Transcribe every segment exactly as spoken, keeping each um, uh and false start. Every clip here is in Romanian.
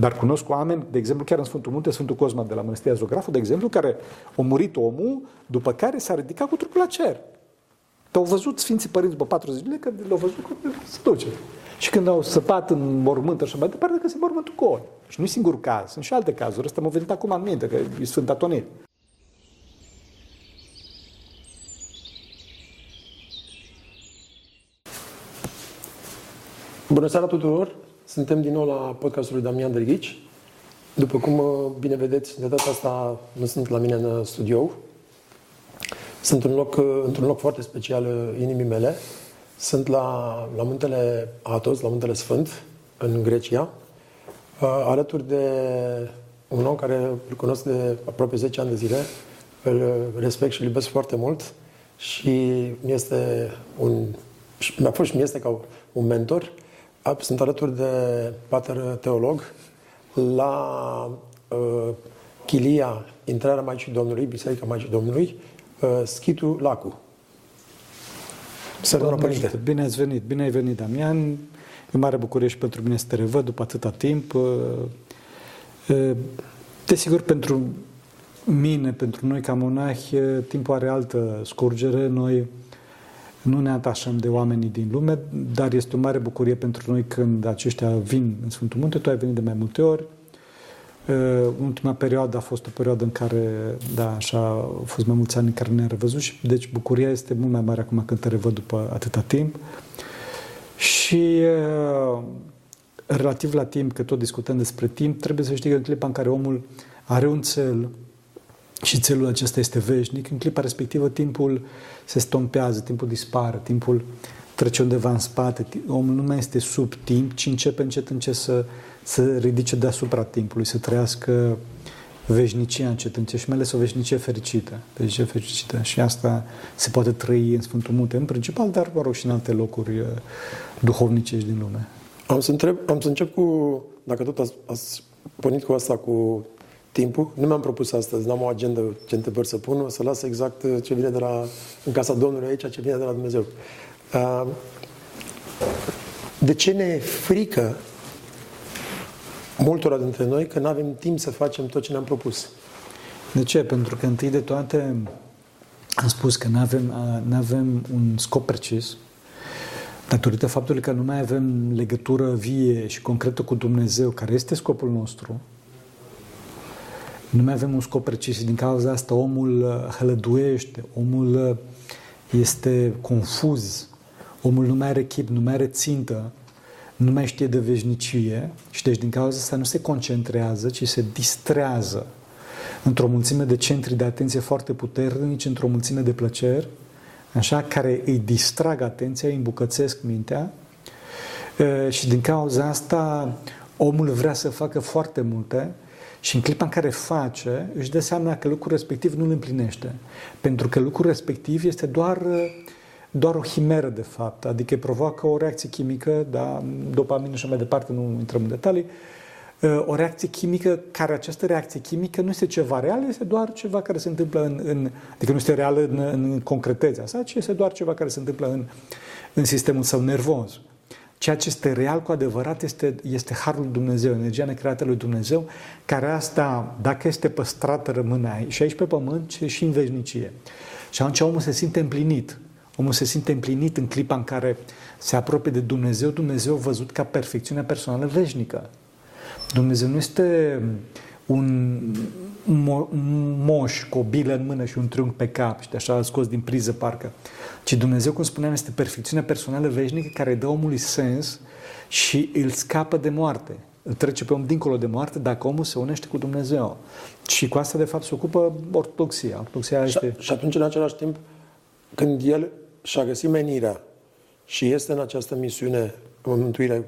Dar cunosc oameni, de exemplu, chiar în Sfântul Munte, Sfântul Cosma de la Mănăstirea Zograful, de exemplu, care a murit omul, după care s-a ridicat cu trupul la cer. Te-au văzut Sfinții Părinți după patruzeci de zile, că l-au văzut că se duce. Și când au săpat în mormânt așa mai departe, că se mormântul cu ori. Și nu-i singurul caz, sunt și alte cazuri. Asta m-a venit acum în minte, că e Sfânt Atonit. Bună seara tuturor! Suntem din nou la podcastul lui Damian Drăghici. După cum bine vedeți, de data asta nu sunt la mine în studio. Sunt în loc, într-un loc foarte special inimii mele. Sunt la, la Muntele Athos, la Muntele Sfânt, în Grecia, alături de un om care îl cunosc de aproape zece ani de zile, îl respect și îl iubesc foarte mult și este un, mi-a fost și mi este ca un mentor. Sunt alături de pater teolog la uh, Chilia Intrarea Maicii Domnului, Biserica Maicii Domnului, uh, Schitul Lacu. Să bine ați venit, bine ai venit, Damian. E mare bucurie și pentru mine să te revăd după atâta timp. Uh, uh, desigur, pentru mine, pentru noi ca monahi, timpul are altă scurgere. Noi nu ne atașăm de oamenii din lume, dar este o mare bucurie pentru noi când aceștia vin în Sfântul Munte. Tu ai venit de mai multe ori. Ultima perioadă a fost o perioadă în care, da, așa, au fost mai mulți ani în care ne-am revăzut și, deci, bucuria este mult mai mare acum când te revăd după atâta timp. Și relativ la timp, că tot discutăm despre timp, trebuie să știi că în clipa în care omul are un cel și țelul acesta este veșnic, în clipa respectivă timpul se stompează, timpul dispare, timpul trece undeva în spate, omul nu mai este sub timp, ci începe încet încet să se ridice deasupra timpului, să trăiască veșnicia încet încet și mai ales o veșnicie fericită. Veșnicie fericită. Și asta se poate trăi în Sfântul Munte în principal, dar, mă rog, și în alte locuri duhovnicești din lume. Am să, întreb, am să încep cu, dacă tot ați, ați pornit cu asta, cu timpul. Nu mi-am propus astăzi, n-am o agendă ce întrebări să pun, o să las exact ce vine de la, în casa Domnului aici, ce vine de la Dumnezeu. De ce ne e frică multora dintre noi că nu avem timp să facem tot ce ne-am propus? De ce? Pentru că întâi de toate am spus că nu avem, n-avem un scop precis, datorită faptului că nu mai avem legătură vie și concretă cu Dumnezeu, care este scopul nostru. Nu mai avem un scop precis și din cauza asta omul hălăduiește, omul este confuz, omul nu mai are chip, nu mai are țintă, nu mai știe de veșnicie și deci din cauza asta nu se concentrează, ci se distrează într-o mulțime de centri de atenție foarte puternici, într-o mulțime de plăceri, așa, care îi distrag atenția, îi îmbucățesc mintea e, și din cauza asta omul vrea să facă foarte multe. Și în clipa în care face, își dă seama că lucrul respectiv nu îl împlinește. Pentru că lucrul respectiv este doar, doar o himeră, de fapt. Adică provoacă o reacție chimică, da, dopamină și mai departe, nu intrăm în detalii, o reacție chimică care, această reacție chimică, nu este ceva real, este doar ceva care se întâmplă în... în adică nu este reală în, în concretețea asta, ci este doar ceva care se întâmplă în, în sistemul său nervos. Ceea ce este real cu adevărat este, este harul lui Dumnezeu, energia necreată lui Dumnezeu, care asta, dacă este păstrată, rămâne aici, și aici pe pământ și în veșnicie. Și atunci omul se simte împlinit. Omul se simte împlinit în clipa în care se apropie de Dumnezeu, Dumnezeu văzut ca perfecțiunea personală veșnică. Dumnezeu nu este un moș cu o bilă în mână și un triunghi pe cap și așa scos din priză parcă, ci Dumnezeu, cum spuneam, este perfecțiunea personală veșnică care dă omului sens și îl scapă de moarte, îl trece pe om dincolo de moarte dacă omul se unește cu Dumnezeu. Și cu asta de fapt se ocupă ortodoxia. Ortodoxia și, este... și atunci, în același timp, când el și-a găsit menirea și este în această misiune, în mântuirea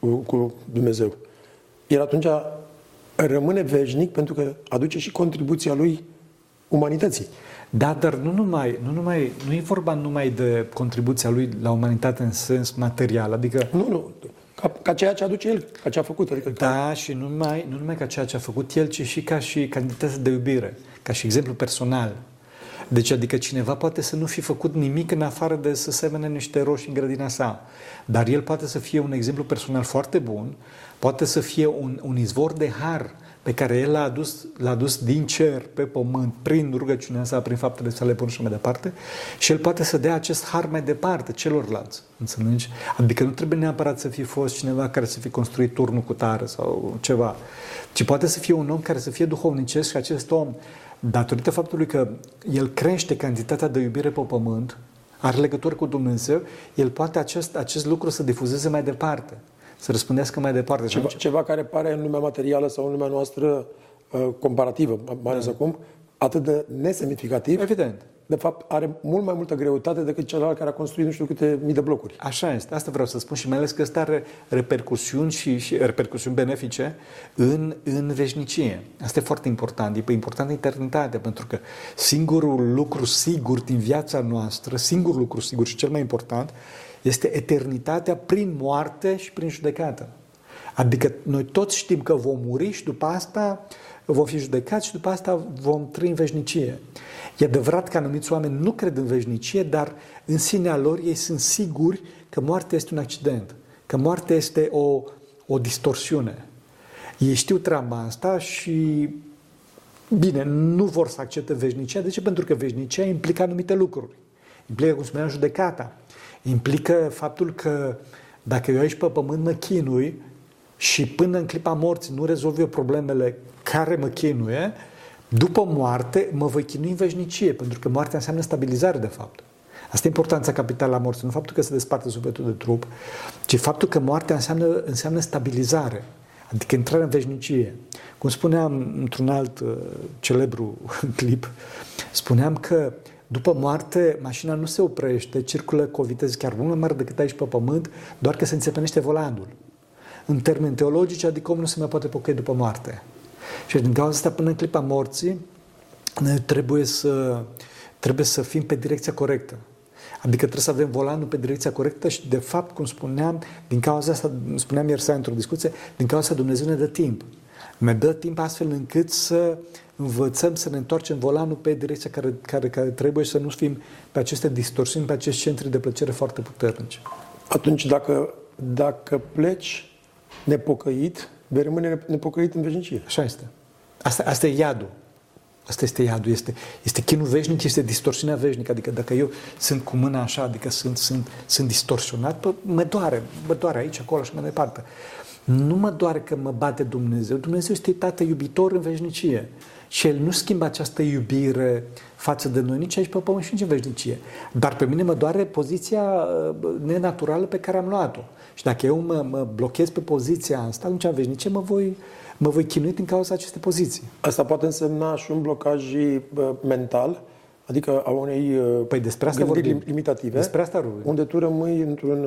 cu, cu Dumnezeu, el atunci rămâne veșnic pentru că aduce și contribuția lui umanității. Da, dar nu numai, nu numai, nu e vorba numai de contribuția lui la umanitate în sens material, adică... Nu, nu, ca, ca ceea ce aduce el, ca ce a făcut. Adică da, ca... și nu numai, nu numai ca ceea ce a făcut el, ci și ca și cantitatea de iubire, ca și exemplu personal. Deci, adică cineva poate să nu fi făcut nimic în afară de să semene niște roșii în grădina sa. Dar el poate să fie un exemplu personal foarte bun, poate să fie un, un izvor de har pe care el l-a adus, l-a adus din cer pe pământ, prin rugăciunea sa, prin faptele sale bune și mai departe, și el poate să dea acest har mai departe celorlalți. Înțelegi? Adică nu trebuie neapărat să fi fost cineva care să fi construit turnul cu tare sau ceva, ci poate să fie un om care să fie duhovnicesc și acest om, datorită faptului că el crește cantitatea de iubire pe pământ, are legătură cu Dumnezeu, el poate acest, acest lucru să difuzeze mai departe, să răspundească mai departe. Ceva, ceva care pare în lumea materială sau în lumea noastră uh, comparativă, mai ales acum, atât de nesemnificativ, evident, de fapt are mult mai multă greutate decât celălalt care a construit nu știu câte mii de blocuri. Așa este, asta vreau să spun și mai ales că asta are repercusiuni și, și repercusiuni benefice în, în veșnicie. Asta e foarte important, e importantă eternitatea, pentru că singurul lucru sigur din viața noastră, singurul lucru sigur și cel mai important, este eternitatea prin moarte și prin judecată. Adică noi toți știm că vom muri și după asta vom fi judecați și după asta vom trăi în veșnicie. E adevărat că anumiți oameni nu cred în veșnicie, dar în sinea lor ei sunt siguri că moartea este un accident, că moartea este o, o distorsiune. Ei știu treaba asta și, bine, nu vor să accepte veșnicia. De ce? Pentru că veșnicia implică anumite lucruri. Implică, cum spuneam, judecata. Implică faptul că dacă eu aici pe pământ mă chinui și până în clipa morții nu rezolv eu problemele care mă chinuie, după moarte mă voi chinui în veșnicie, pentru că moartea înseamnă stabilizare, de fapt. Asta e importanța capitală a morții, nu faptul că se desparte sufletul de trup, ci faptul că moartea înseamnă, înseamnă stabilizare, adică intrarea în veșnicie. Cum spuneam într-un alt celebru clip, spuneam că după moarte, mașina nu se oprește, circulă cu o viteză chiar mult mai mare decât aici pe pământ, doar că se înțepenește volanul. În termeni teologici, adică omul nu se mai poate pocăi după moarte. Și din cauza asta, până în clipa morții, trebuie să, trebuie să fim pe direcția corectă. Adică trebuie să avem volanul pe direcția corectă și, de fapt, cum spuneam, din cauza asta, spuneam ieri seara într-o discuție, din cauza asta Dumnezeu ne dă timp. Ne dă timp astfel încât să învățăm să ne întoarcem volanul pe direcția care, care, care trebuie și să nu fim pe aceste distorsiuni, pe acești centri de plăcere foarte puternici. Atunci, dacă, dacă pleci nepocăit, vei rămâne nepocăit în veșnicie. Așa este. Asta, asta e iadul. Asta este iadul. Este, este chinul veșnic, este distorsiunea veșnică. Adică dacă eu sunt cu mâna așa, adică sunt, sunt, sunt distorsionat, pă, mă doare, mă doare aici, acolo și mai departe. Nu mă doare că mă bate Dumnezeu. Dumnezeu este Tată iubitor în veșnicie. Și El nu schimbă această iubire față de noi nici aici pe pământ și nici în veșnicie. Dar pe mine mă doare poziția nenaturală pe care am luat-o. Și dacă eu mă, mă blochez pe poziția asta, atunci în veșnicie mă voi, mă voi chinui din cauza acestei poziții. Asta poate însemna și un blocaj mental, adică a unei păi despre asta gândiri vorbim. limitative, despre asta unde tu rămâi într-un,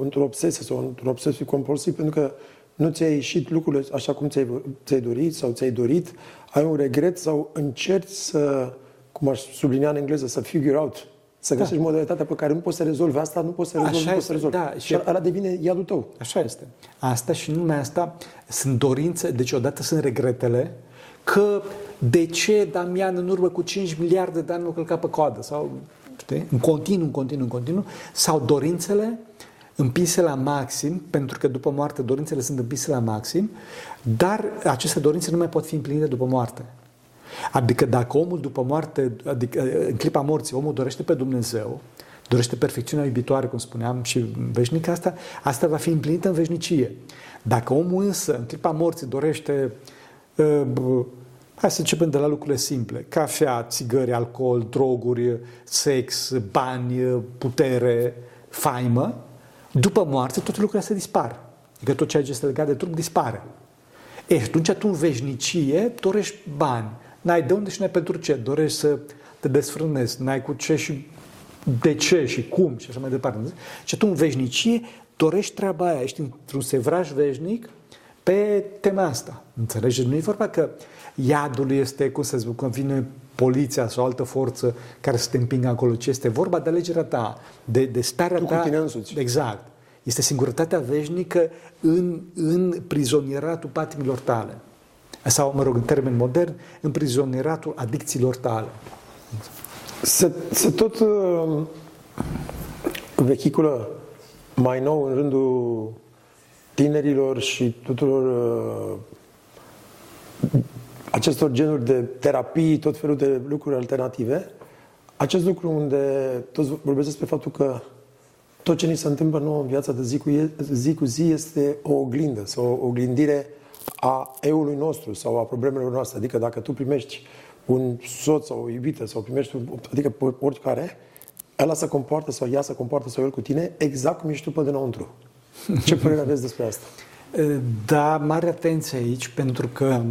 într-o obsesie sau într-o obsesie compulsiv, pentru că nu ți-a ieșit lucrurile așa cum ți-ai, ți-ai dorit sau ți-ai dorit, ai un regret sau încerci să, cum aș sublinia în engleză, să figure out, să găsești da. modalitatea pe care nu poți să rezolvi asta, nu poți să rezolvi, așa nu este, poți să rezolvi. Da, și ăla devine iadul tău. Așa este. Asta și numai asta sunt dorințe, deci odată sunt regretele, că de ce Damian în urmă cu cinci miliarde de ani l-a călcat pe coadă, sau știi, în continuu, în continuu, în continuu, sau dorințele împise la maxim, pentru că după moarte dorințele sunt împise la maxim, dar aceste dorințe nu mai pot fi împlinite după moarte. Adică dacă omul după moarte, adică în clipa morții, omul dorește pe Dumnezeu, dorește perfecțiunea iubitoare, cum spuneam, și veșnica asta, asta va fi împlinită în veșnicie. Dacă omul însă, în clipa morții, dorește, uh, hai să începem de la lucrurile simple, cafea, țigări, alcool, droguri, sex, bani, putere, faimă, după moarte, toate lucrurile astea dispar. Adică tot ceea ce este legat de trup dispare. E, atunci tu în veșnicie dorești bani. N-ai de unde și n-ai pentru ce. Dorești să te desfrânezi. N-ai cu ce și de ce și cum și așa mai departe. Și tu în veșnicie dorești treaba aia. Ești într-un sevraj veșnic pe tema asta. Înțelegeți? Nu e vorba că iadul este, cum să zic, când vine poliția sau altă forță care să te împingă acolo, ci este vorba de alegerea ta, de, de starea tu ta. Cu tine însuți. Exact. Este singurătatea veșnică în, în prizonieratul patimilor tale. Sau, mă rog, în termen modern, în prizonieratul adicțiilor tale. Se, se tot uh, vehiculă mai nou în rândul tinerilor și tuturor uh, acestor genuri de terapii, tot felul de lucruri alternative, acest lucru unde toți vorbesc despre faptul că tot ce ni se întâmplă nouă în viața de zi cu zi, cu zi este o oglindă sau o oglindire a eului nostru sau a problemelor noastre. Adică dacă tu primești un soț sau o iubită sau primești, adică oricare, ăla se comportă sau ea se comportă sau el cu tine exact cum ești tu pe dinăuntru. Ce părere aveți despre asta? Da, mare atenție aici, pentru că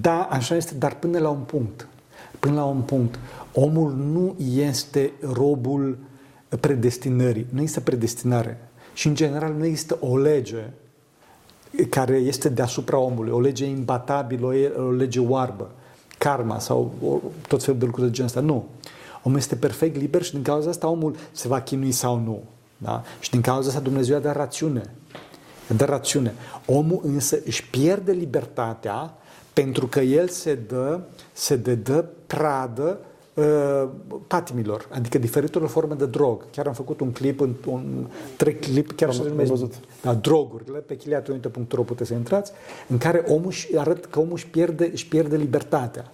da, așa este, dar până la un punct. Până la un punct. Omul nu este robul predestinării. Nu există predestinare. Și, în general, nu există o lege care este deasupra omului. O lege imbatabilă, o lege oarbă. Karma sau tot felul de lucruri de genul ăsta. Nu. Omul este perfect liber și din cauza asta omul se va chinui sau nu. Da? Și din cauza asta Dumnezeu a dat rațiune. De rațiune. Omul însă își pierde libertatea pentru că el se dă, se dă pradă uh, patimilor, adică diferitelor forme de drog. Chiar am făcut un clip, un, un trei clip, chiar am, așa am văzut. Da, drogurile, pe chilieathonita punct ro puteți să intrați, în care omul își, arăt că omul își pierde, își pierde libertatea.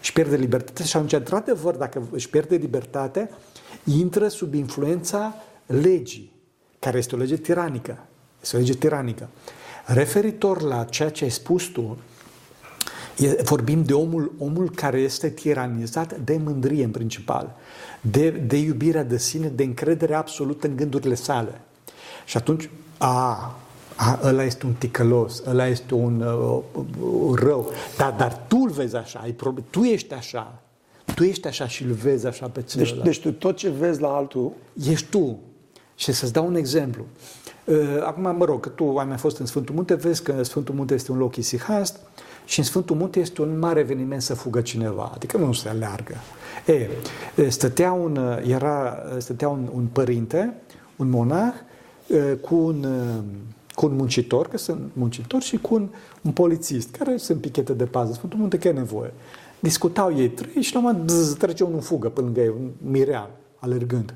Își pierde libertatea și atunci, într-adevăr, dacă își pierde libertatea, intră sub influența legii, care este o lege tiranică. Este o lege tiranică. Referitor la ceea ce ai spus tu, vorbim de omul, omul care este tiranizat de mândrie în principal, de, de iubirea de sine, de încredere absolută în gândurile sale. Și atunci, a, a ăla este un ticălos, ăla este un uh, rău, dar, dar tu îl vezi așa, ai prob- tu ești așa, tu ești așa și îl vezi așa pe celălalt. Deci, deci tu tot ce vezi la altul... Ești tu. Și să-ți dau un exemplu. Acum, mă rog, că tu ai mai fost în Sfântul Munte, vezi că Sfântul Munte este un loc isihast și în Sfântul Munte este un mare eveniment să fugă cineva, adică nu se aleargă. E, stătea un, era, stătea un, un părinte, un monah, cu un, cu un muncitor, că sunt muncitori, și cu un, un polițist, care sunt pichete de pază. Sfântul Munte, că e nevoie. Discutau ei trei și la un moment dat trece unul în fugă pe lângă ei, un mirean, alergând.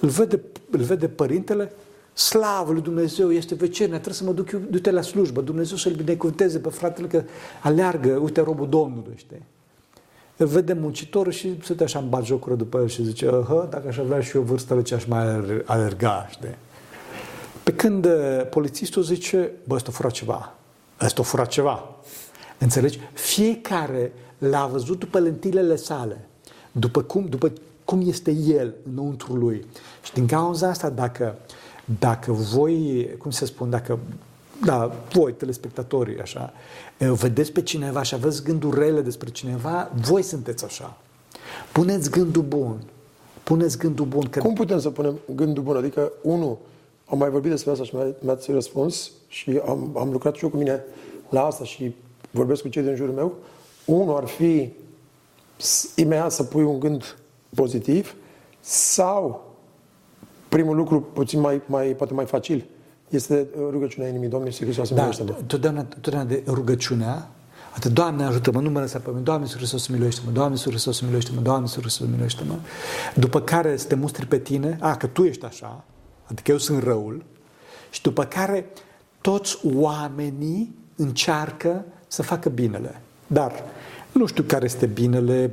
Îl vede, îl vede părintele, slavă lui Dumnezeu, este vecernia, trebuie să mă duc, du-te la slujbă, Dumnezeu să-l binecuvânteze pe fratele că aleargă, uite robul Domnului, știi? Îl vede muncitorul și se uite așa în batjocură după el și zice, aha, dacă aș avea și eu vârsta, ce aș mai alerga, știi? Pe când polițistul zice, bă, ăsta a furat ceva, ăsta a furat ceva, înțelegi? Fiecare l-a văzut după lentilele sale, după cum, după cum este el înăuntru lui. Și din cauza asta, dacă Dacă voi, cum se spun, dacă, da, voi, telespectatorii, așa, vedeți pe cineva și aveți gânduri rele despre cineva, voi sunteți așa. Puneți gândul bun. Puneți gândul bun. Că... Cum putem să punem gândul bun? Adică, unu, am mai vorbit despre asta și mi-ați răspuns și am, am lucrat și eu cu mine la asta și vorbesc cu cei din jurul meu. Unu ar fi imediat să pui un gând pozitiv sau... Primul lucru, puțin mai, mai, poate mai facil, este rugăciunea inimii Domnului Hristos. Da, totdeauna, totdeauna de rugăciunea, atât, Doamne ajută-mă, nu mă lăsa pe mine, Doamne Hristos miluiește-mă, Doamne Hristos miluiește-mă, Doamne Hristos miluiește-mă, după care să te mustri pe tine, a, că tu ești așa, adică eu sunt răul, și după care toți oamenii încearcă să facă binele. Dar nu știu care este binele,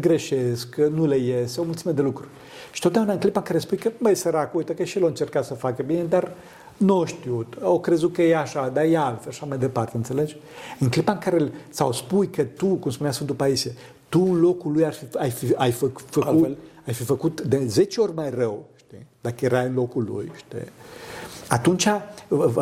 greșesc, nu le ies, o mulțime de lucruri. Și totdeauna în clipa în care spui că, băi, sărac, uite că și el a încercat să facă bine, dar nu știu, au crezut că e așa, dar e altfel, așa mai departe, înțelegi? În clipa în care, sau spui că tu, cum spunea Sfântul Paisie, tu în locul lui ar fi, ai, fi, ai, fă, făcut, ai fi făcut de zece ori mai rău, știi? Dacă erai în locul lui, știi? Atunci,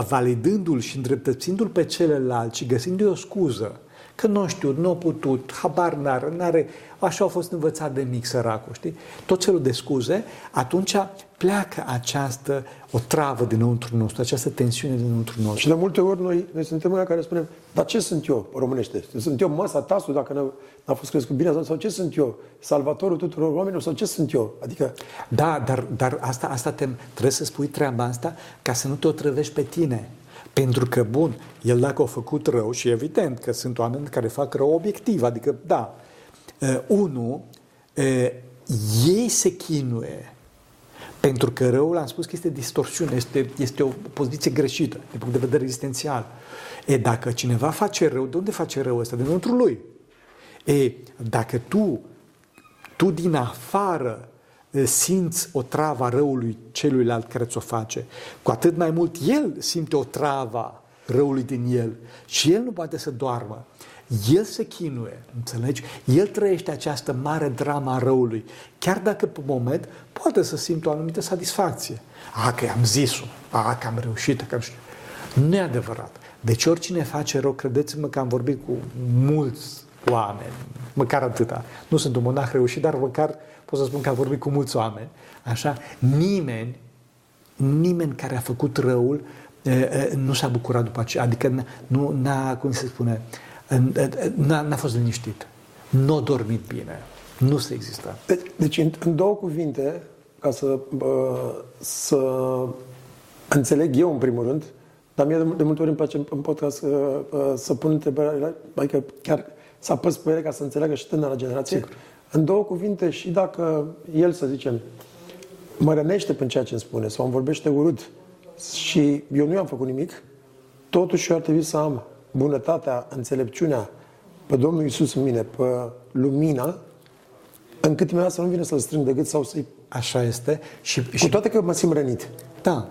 validându-l și îndreptățindu-l pe celălalt și găsindu-i o scuză, că nu știu, nu a putut, habar n-are, n-are, așa a fost învățat de mic săracul, știi? Tot felul de scuze, atunci pleacă această, o travă dinăuntru nostru, această tensiune dinăuntru nostru. Și de multe ori noi, noi suntem ăia care spunem, dar ce sunt eu, românește? Sunt eu măsa, tasul, dacă n-a fost crescut bine, sau ce sunt eu? Salvatorul tuturor oamenilor, sau ce sunt eu? Adică... Da, dar, dar asta, asta te, trebuie să spui treaba asta ca să nu te otrăvești pe tine. Pentru că, bun, el dacă a făcut rău, și evident că sunt oameni care fac rău obiectiv, adică, da, Unu, ei se chinuie, pentru că răul, am spus că este distorsiune, este, este o poziție greșită, de punct de vedere existențial. E, dacă cineva face rău, de unde face rău ăsta? De înăuntru lui. E, dacă tu, tu din afară simți o travă a răului celuilalt care ți-o face, cu atât mai mult el simte o travă răului din el și el nu poate să doarmă. El se chinuie, înțelegi? El trăiește această mare dramă a răului, chiar dacă pe moment poate să simtă o anumită satisfacție. A, că am zis-o, a, că am reușit, că am știut. Nu e adevărat. Deci oricine face rău, credeți-mă că am vorbit cu mulți oameni, măcar atâta. Nu sunt un monah reușit, dar măcar pot să spun că am vorbit cu mulți oameni. Așa? Nimeni, nimeni care a făcut răul nu s-a bucurat după aceea. Adică nu n-a, cum se spune... N-a, n-a fost liniștit, nu a dormit bine, nu se exista. Deci, în, în două cuvinte, ca să, uh, să înțeleg eu, în primul rând, dar mie de, de multe ori îmi place în podcast uh, uh, să pun întrebările, adică chiar să apăs pe ele ca să înțeleagă și tânăra generație. Sigur. În două cuvinte, și dacă el, să zicem, mă rănește prin ceea ce îmi spune sau îmi vorbește urât și eu nu i-am făcut nimic, totuși eu ar trebui să am bunătatea, înțelepciunea pe Domnul Iisus în mine, pe lumina, încât mea să nu vină să-l strâng de gât sau să-i... Așa este. Și, și... Cu toate că mă simt rănit. Da.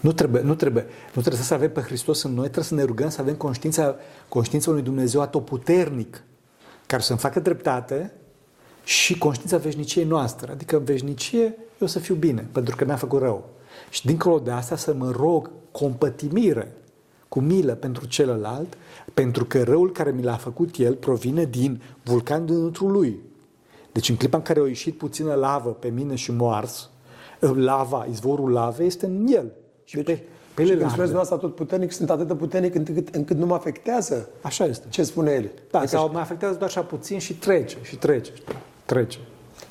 Nu trebuie, nu trebuie. Nu trebuie să avem pe Hristos în noi, trebuie să ne rugăm să avem conștiința, conștiința unui Dumnezeu atotputernic, care să-mi facă dreptate și conștiința veșniciei noastre. Adică în veșnicie eu să fiu bine, pentru că mi-a făcut rău. Și dincolo de asta să mă rog cu împătimire, cu milă pentru celălalt, pentru că răul care mi l-a făcut el provine din vulcanul dinăuntru lui. Deci în clipa în care a ieșit puțină lavă pe mine și m-a ars, lava, izvorul lavei este în el. Și deci, pe, pe și când spuneți asta tot puternic, sunt atât de puternic încât, încât nu mă afectează. Așa este. Ce spune el. Da, adică sau mă afectează doar așa puțin și trece, și trece, și trece.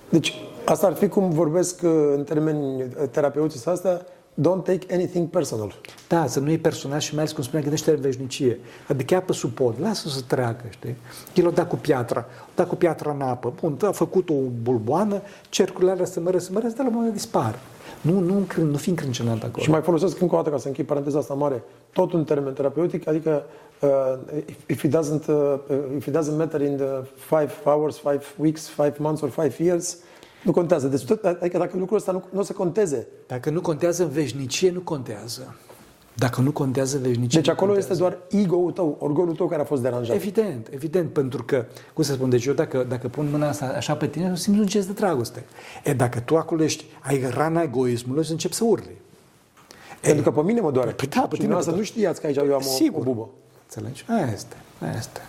Deci asta ar fi cum vorbesc în termeni terapeuții sau asta, don't take anything personal. Da, să nu iei personal și mai ales, cum spunea, gândește-te în veșnicie. Adică apă sub pod, lasă-o să treacă, știi? El o da cu piatra, o da cu piatra în apă. Bun, a făcut o bulboană, cercurile alea se mără, se mără, dar la un moment dispar. Nu, nu, nu fi încrâncenat acolo. Și mai folosesc încă o dată, ca să închei paranteza asta mare, tot un termen terapeutic, adică uh, if it doesn't, uh, if it doesn't matter in the five hours, five weeks, five months or five years, nu contează. Deci tot, adică dacă lucrul ăsta nu, nu o să conteze. Dacă nu contează în veșnicie, nu contează. Dacă nu contează în veșnicie, deci acolo contează. Este doar ego-ul tău, orgolul tău care a fost deranjat. Evident, evident, pentru că, cum să spun, deci eu dacă, dacă pun mâna asta așa pe tine, simți un gest de dragoste. E, dacă tu acolo ești, ai rana egoismului și începi să urli. Pentru că pe mine mă doare. Păi da, pe tine mă doare. Nu știați că aici eu am o, o bubă. Înțelegi? Aia este, aia este.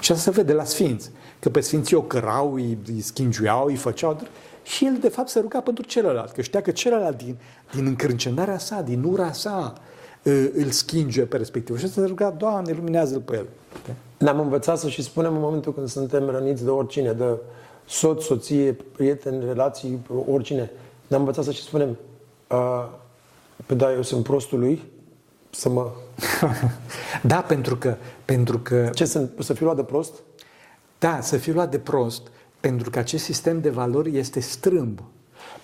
Și asta se vede la sfinți. Că pe sfinții o cărau, îi, îi schingiuiau, îi făceau... Și el, de fapt, se ruga pentru celălalt, că știa că celălalt, din, din încrâncenarea sa, din ura sa, îl schinge pe respectiv. Și se ruga, Doamne, luminează-l pe el. Ne-am învățat să și spunem în momentul când suntem răniți de oricine, de soț, soție, prieteni, relații, oricine. Ne-am învățat să și spunem, păi da, eu sunt prostul lui, să mă... Da, pentru că, pentru că... Ce, să, să fiu luat de prost? Da, să fiu luat de prost. Pentru că acest sistem de valori este strâmb.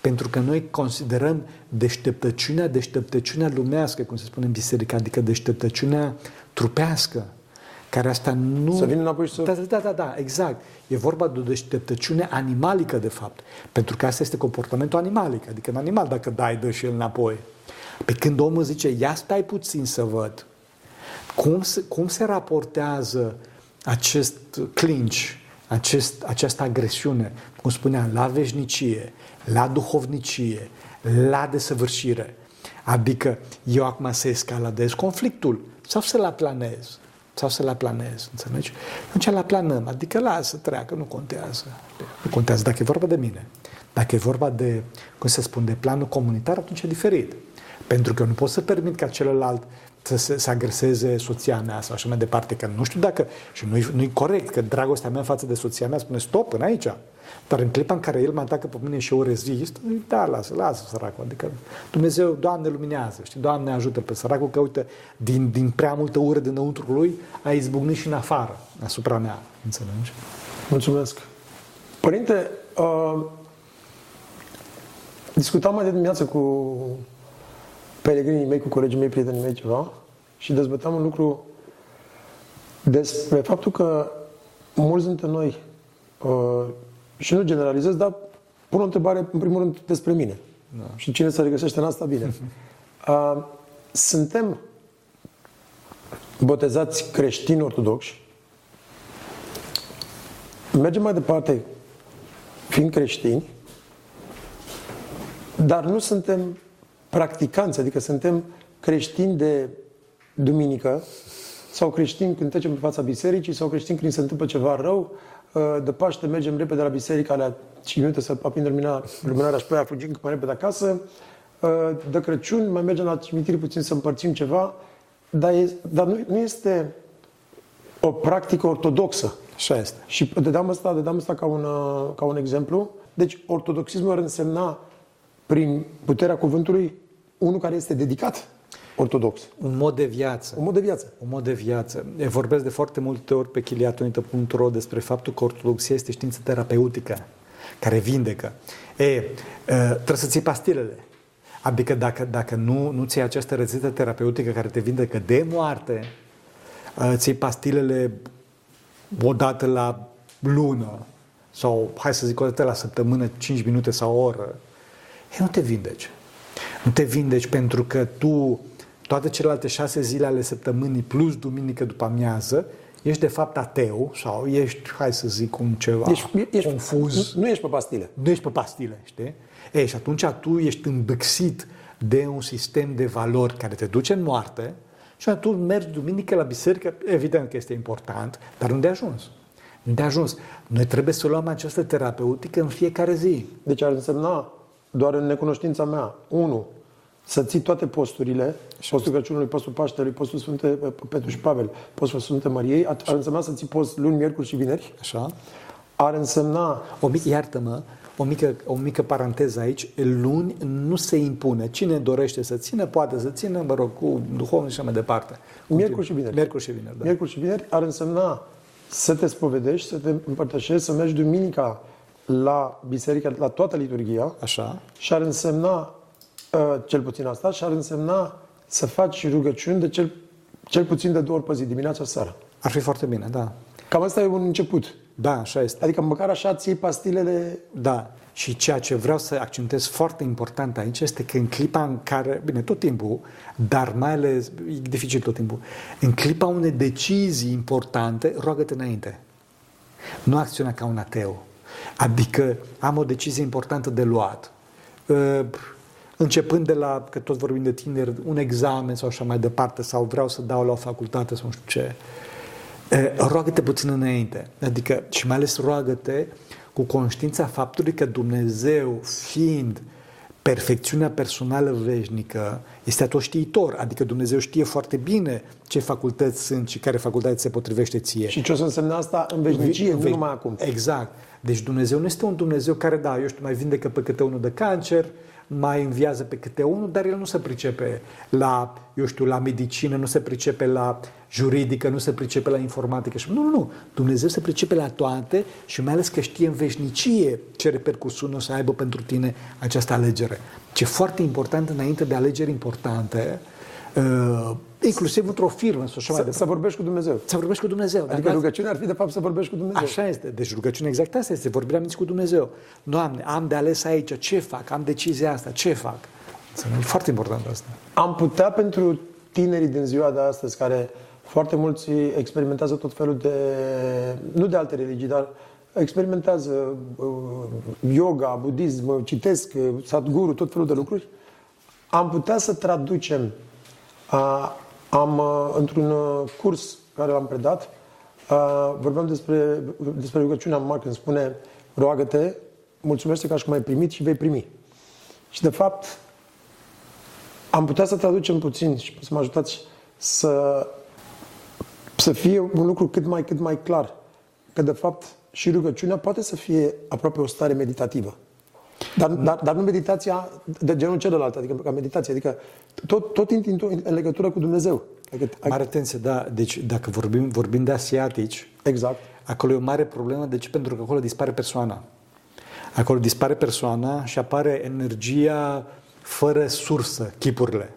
Pentru că noi considerăm deșteptăciunea, deșteptăciunea lumească, cum se spune în biserică, adică deșteptăciunea trupească, care asta nu... Să vină înapoi și să... Da, da, da, da, exact. E vorba de o deșteptăciune animalică, de fapt. Pentru că asta este comportamentul animalic. Adică în animal, dacă dai, dă și el înapoi. Pe când omul zice, ia stai puțin să văd. Cum se, cum se raportează acest clinch, Acest, această agresiune, cum spuneam, la veșnicie, la duhovnicie, la desăvârșire. Adică eu acum să escaladez conflictul sau să-l aplanez, sau să-l aplanez, înțelegi? Atunci îl aplanăm, adică lasă, treacă, nu contează. Nu contează dacă e vorba de mine. Dacă e vorba de, cum se spun, de planul comunitar, atunci e diferit. Pentru că eu nu pot să permit ca celălalt să, să, să agreseze soția mea sau așa mai departe, că nu știu dacă, și nu-i, nu-i corect, că dragostea mea față de soția mea spune stop până aici, dar în clipa în care el mă atacă pe mine și eu rezist, zic, da, lasă, lasă săracul, adică Dumnezeu, Doamne, luminează, știi, Doamne, ajută pe săracul că, uite, din, din prea multă ură dinăuntru lui a izbucnit și în afară, asupra mea, înțelegi? Mulțumesc! Părinte, uh, discutam mai de dimineață cu peregrinii mei, cu colegii mei, prietenii mei, ceva, și dezbăteam un lucru despre faptul că mulți dintre noi, uh, și nu generalizez, dar pun o întrebare, în primul rând, despre mine. Da. Și cine se regăsește în asta, bine. Uh, suntem botezați creștini ortodoxi, mergem mai departe fiind creștini, dar nu suntem practicanți, adică suntem creștini de duminică sau creștini când trecem pe fața bisericii sau creștini când se întâmplă ceva rău, de Paște mergem repede la biserică alea cinci minute să aprindem lumânarea și pe aia fugim cât mai repede acasă, de Crăciun mai mergem la cimitir puțin să împărțim ceva, dar, e, dar nu, nu este o practică ortodoxă. Așa este. Și dădeam asta, dădeam asta ca, un, ca un exemplu. Deci ortodoxismul ar însemna, prin puterea cuvântului, unul care este dedicat ortodox. Un mod de viață. Un mod de viață. Un mod de viață. Vorbesc de foarte multe ori pe chilieathonita punct ro despre faptul că ortodoxia este știință terapeutică, care vindecă. E, trebuie să ții pastilele. Adică dacă, dacă nu, nu ții această rețetă terapeutică care te vindecă de moarte, ții pastilele odată la lună sau, hai să zic, odată la săptămână, cinci minute sau o oră, ei, nu te vindeci. Nu te vindeci pentru că tu, toate celelalte șase zile ale săptămânii plus duminică după amiază, ești de fapt ateu sau ești, hai să zic, un ceva ești, ești, confuz. Nu, nu ești pe pastile. Nu ești pe pastile, știi? Ei, și atunci tu ești îmbâxit de un sistem de valori care te duce în moarte. Și atunci tu mergi duminică la biserică, evident că este important, dar nu de ajuns. Nu de ajuns. Noi trebuie să luăm această terapeutică în fiecare zi. Deci ar însemna, doar în necunoștința mea, unu, să ții toate posturile, și postul Crăciunului, postul Paștelui, postul Sfânte Petru și Pavel, postul Sfânte Mariei, ar însemna să ții post luni, miercuri și vineri. Așa. Ar însemna... O mic, iartă-mă, o mică, o mică paranteză aici, luni nu se impune. Cine dorește să țină, poate să țină, mă rog, cu duhovnic și mai departe. Miercuri și vineri. Miercuri și vineri, da. Miercuri și vineri ar însemna să te spovedești, să te împărtășești, să mergi duminica la biserică, la toată liturghia. Așa. Și ar însemna, cel puțin asta, și ar însemna să faci rugăciuni de cel, cel puțin de două ori pe zi, dimineața seara. Ar fi foarte bine, da. Cam asta e un început. Da, așa este. Adică măcar așa ții pastilele... Da. Și ceea ce vreau să accentuez foarte important aici este că în clipa în care... Bine, tot timpul, dar mai ales... E dificil tot timpul. În clipa unei decizii importante, roagă-te înainte. Nu acționa ca un ateu. Adică am o decizie importantă de luat. Începând de la, că tot vorbim de tineri, un examen sau așa mai departe, sau vreau să dau la o facultate sau nu știu ce... Roagă-te puțin înainte, adică și mai ales roagă-te cu conștiința faptului că Dumnezeu, fiind perfecțiunea personală veșnică, este atotștiitor, adică Dumnezeu știe foarte bine ce facultăți sunt și care facultate se potrivește ție. Și ce o să însemne asta în veșnicie, nu numai acum. Exact. Deci Dumnezeu nu este un Dumnezeu care, da, eu știu, mai vindecă pe câte unul de cancer, mai înviază pe câte unul, dar el nu se pricepe la, eu știu, la medicină, nu se pricepe la juridică, nu se pricepe la informatică. Nu, nu, nu. Dumnezeu se pricepe la toate și mai ales că știe în veșnicie ce repercusiuni o să aibă pentru tine această alegere. Ce foarte important înainte de alegeri importante, uh, inclusiv într-o firmă. Să, să vorbești cu Dumnezeu. Să vorbești cu Dumnezeu. Adică rugăciunea ar fi de fapt să vorbești cu Dumnezeu. Așa este. Deci rugăciunea exact asta este. Vorbirea minții cu Dumnezeu. Doamne, am de ales aici. Ce fac? Am decizia asta. Ce fac? E foarte important asta. Am putea pentru tinerii din ziua de astăzi, care foarte mulți experimentează tot felul de... Nu de alte religii, dar experimentează yoga, budism, citesc, sadguru, tot felul de lucruri. Am putea să traducem a, Am, într-un curs care l-am predat, vorbeam despre, despre rugăciunea mare, când spune roagă-te, mulțumește că așa cum ai primit și vei primi. Și de fapt, am putea să traducem puțin și să mă ajutați să, să fie un lucru cât mai, cât mai clar. Că de fapt și rugăciunea poate să fie aproape o stare meditativă. Dar, dar, dar nu meditația de genul celălalt, adică ca meditație, adică tot, tot în, în legătură cu Dumnezeu. Adică, mare atenție, da, deci dacă vorbim, vorbim de asiatici, exact. Acolo e o mare problemă. De ce? Pentru că acolo dispare persoana. Acolo dispare persoana și apare energia fără sursă, chipurile.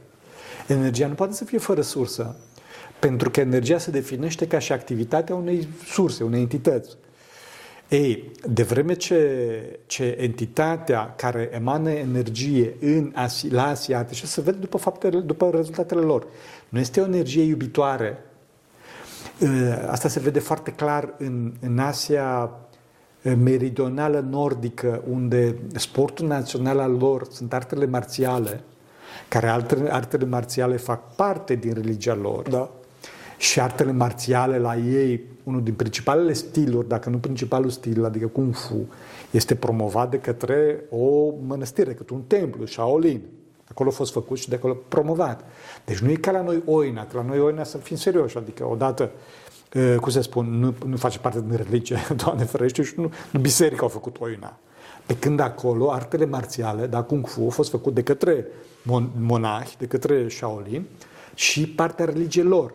Energia nu poate să fie fără sursă, pentru că energia se definește ca și activitatea unei surse, unei entități. Ei, de vreme ce, ce entitatea care emană energie în, la asiatice, se vede după, faptele, după rezultatele lor. Nu este o energie iubitoare. Asta se vede foarte clar în, în Asia meridională nordică, unde sportul național al lor sunt artele marțiale, care altele, artele marțiale fac parte din religia lor. Da. Și artele marțiale la ei, unul din principalele stiluri, dacă nu principalul stil, adică Kung Fu, este promovat de către o mănăstire, către un templu, Shaolin. Acolo a fost făcut și de acolo promovat. Deci nu e ca la noi oina, că la noi oina să fim serioși, adică odată, cum se spun, nu, nu face parte din religie, Doamne ferește, și nu, nu biserica a făcut oina. Pe când acolo, artele marțiale, da, Kung Fu, a fost făcut de către mon- monahi, de către Shaolin și partea religiei lor.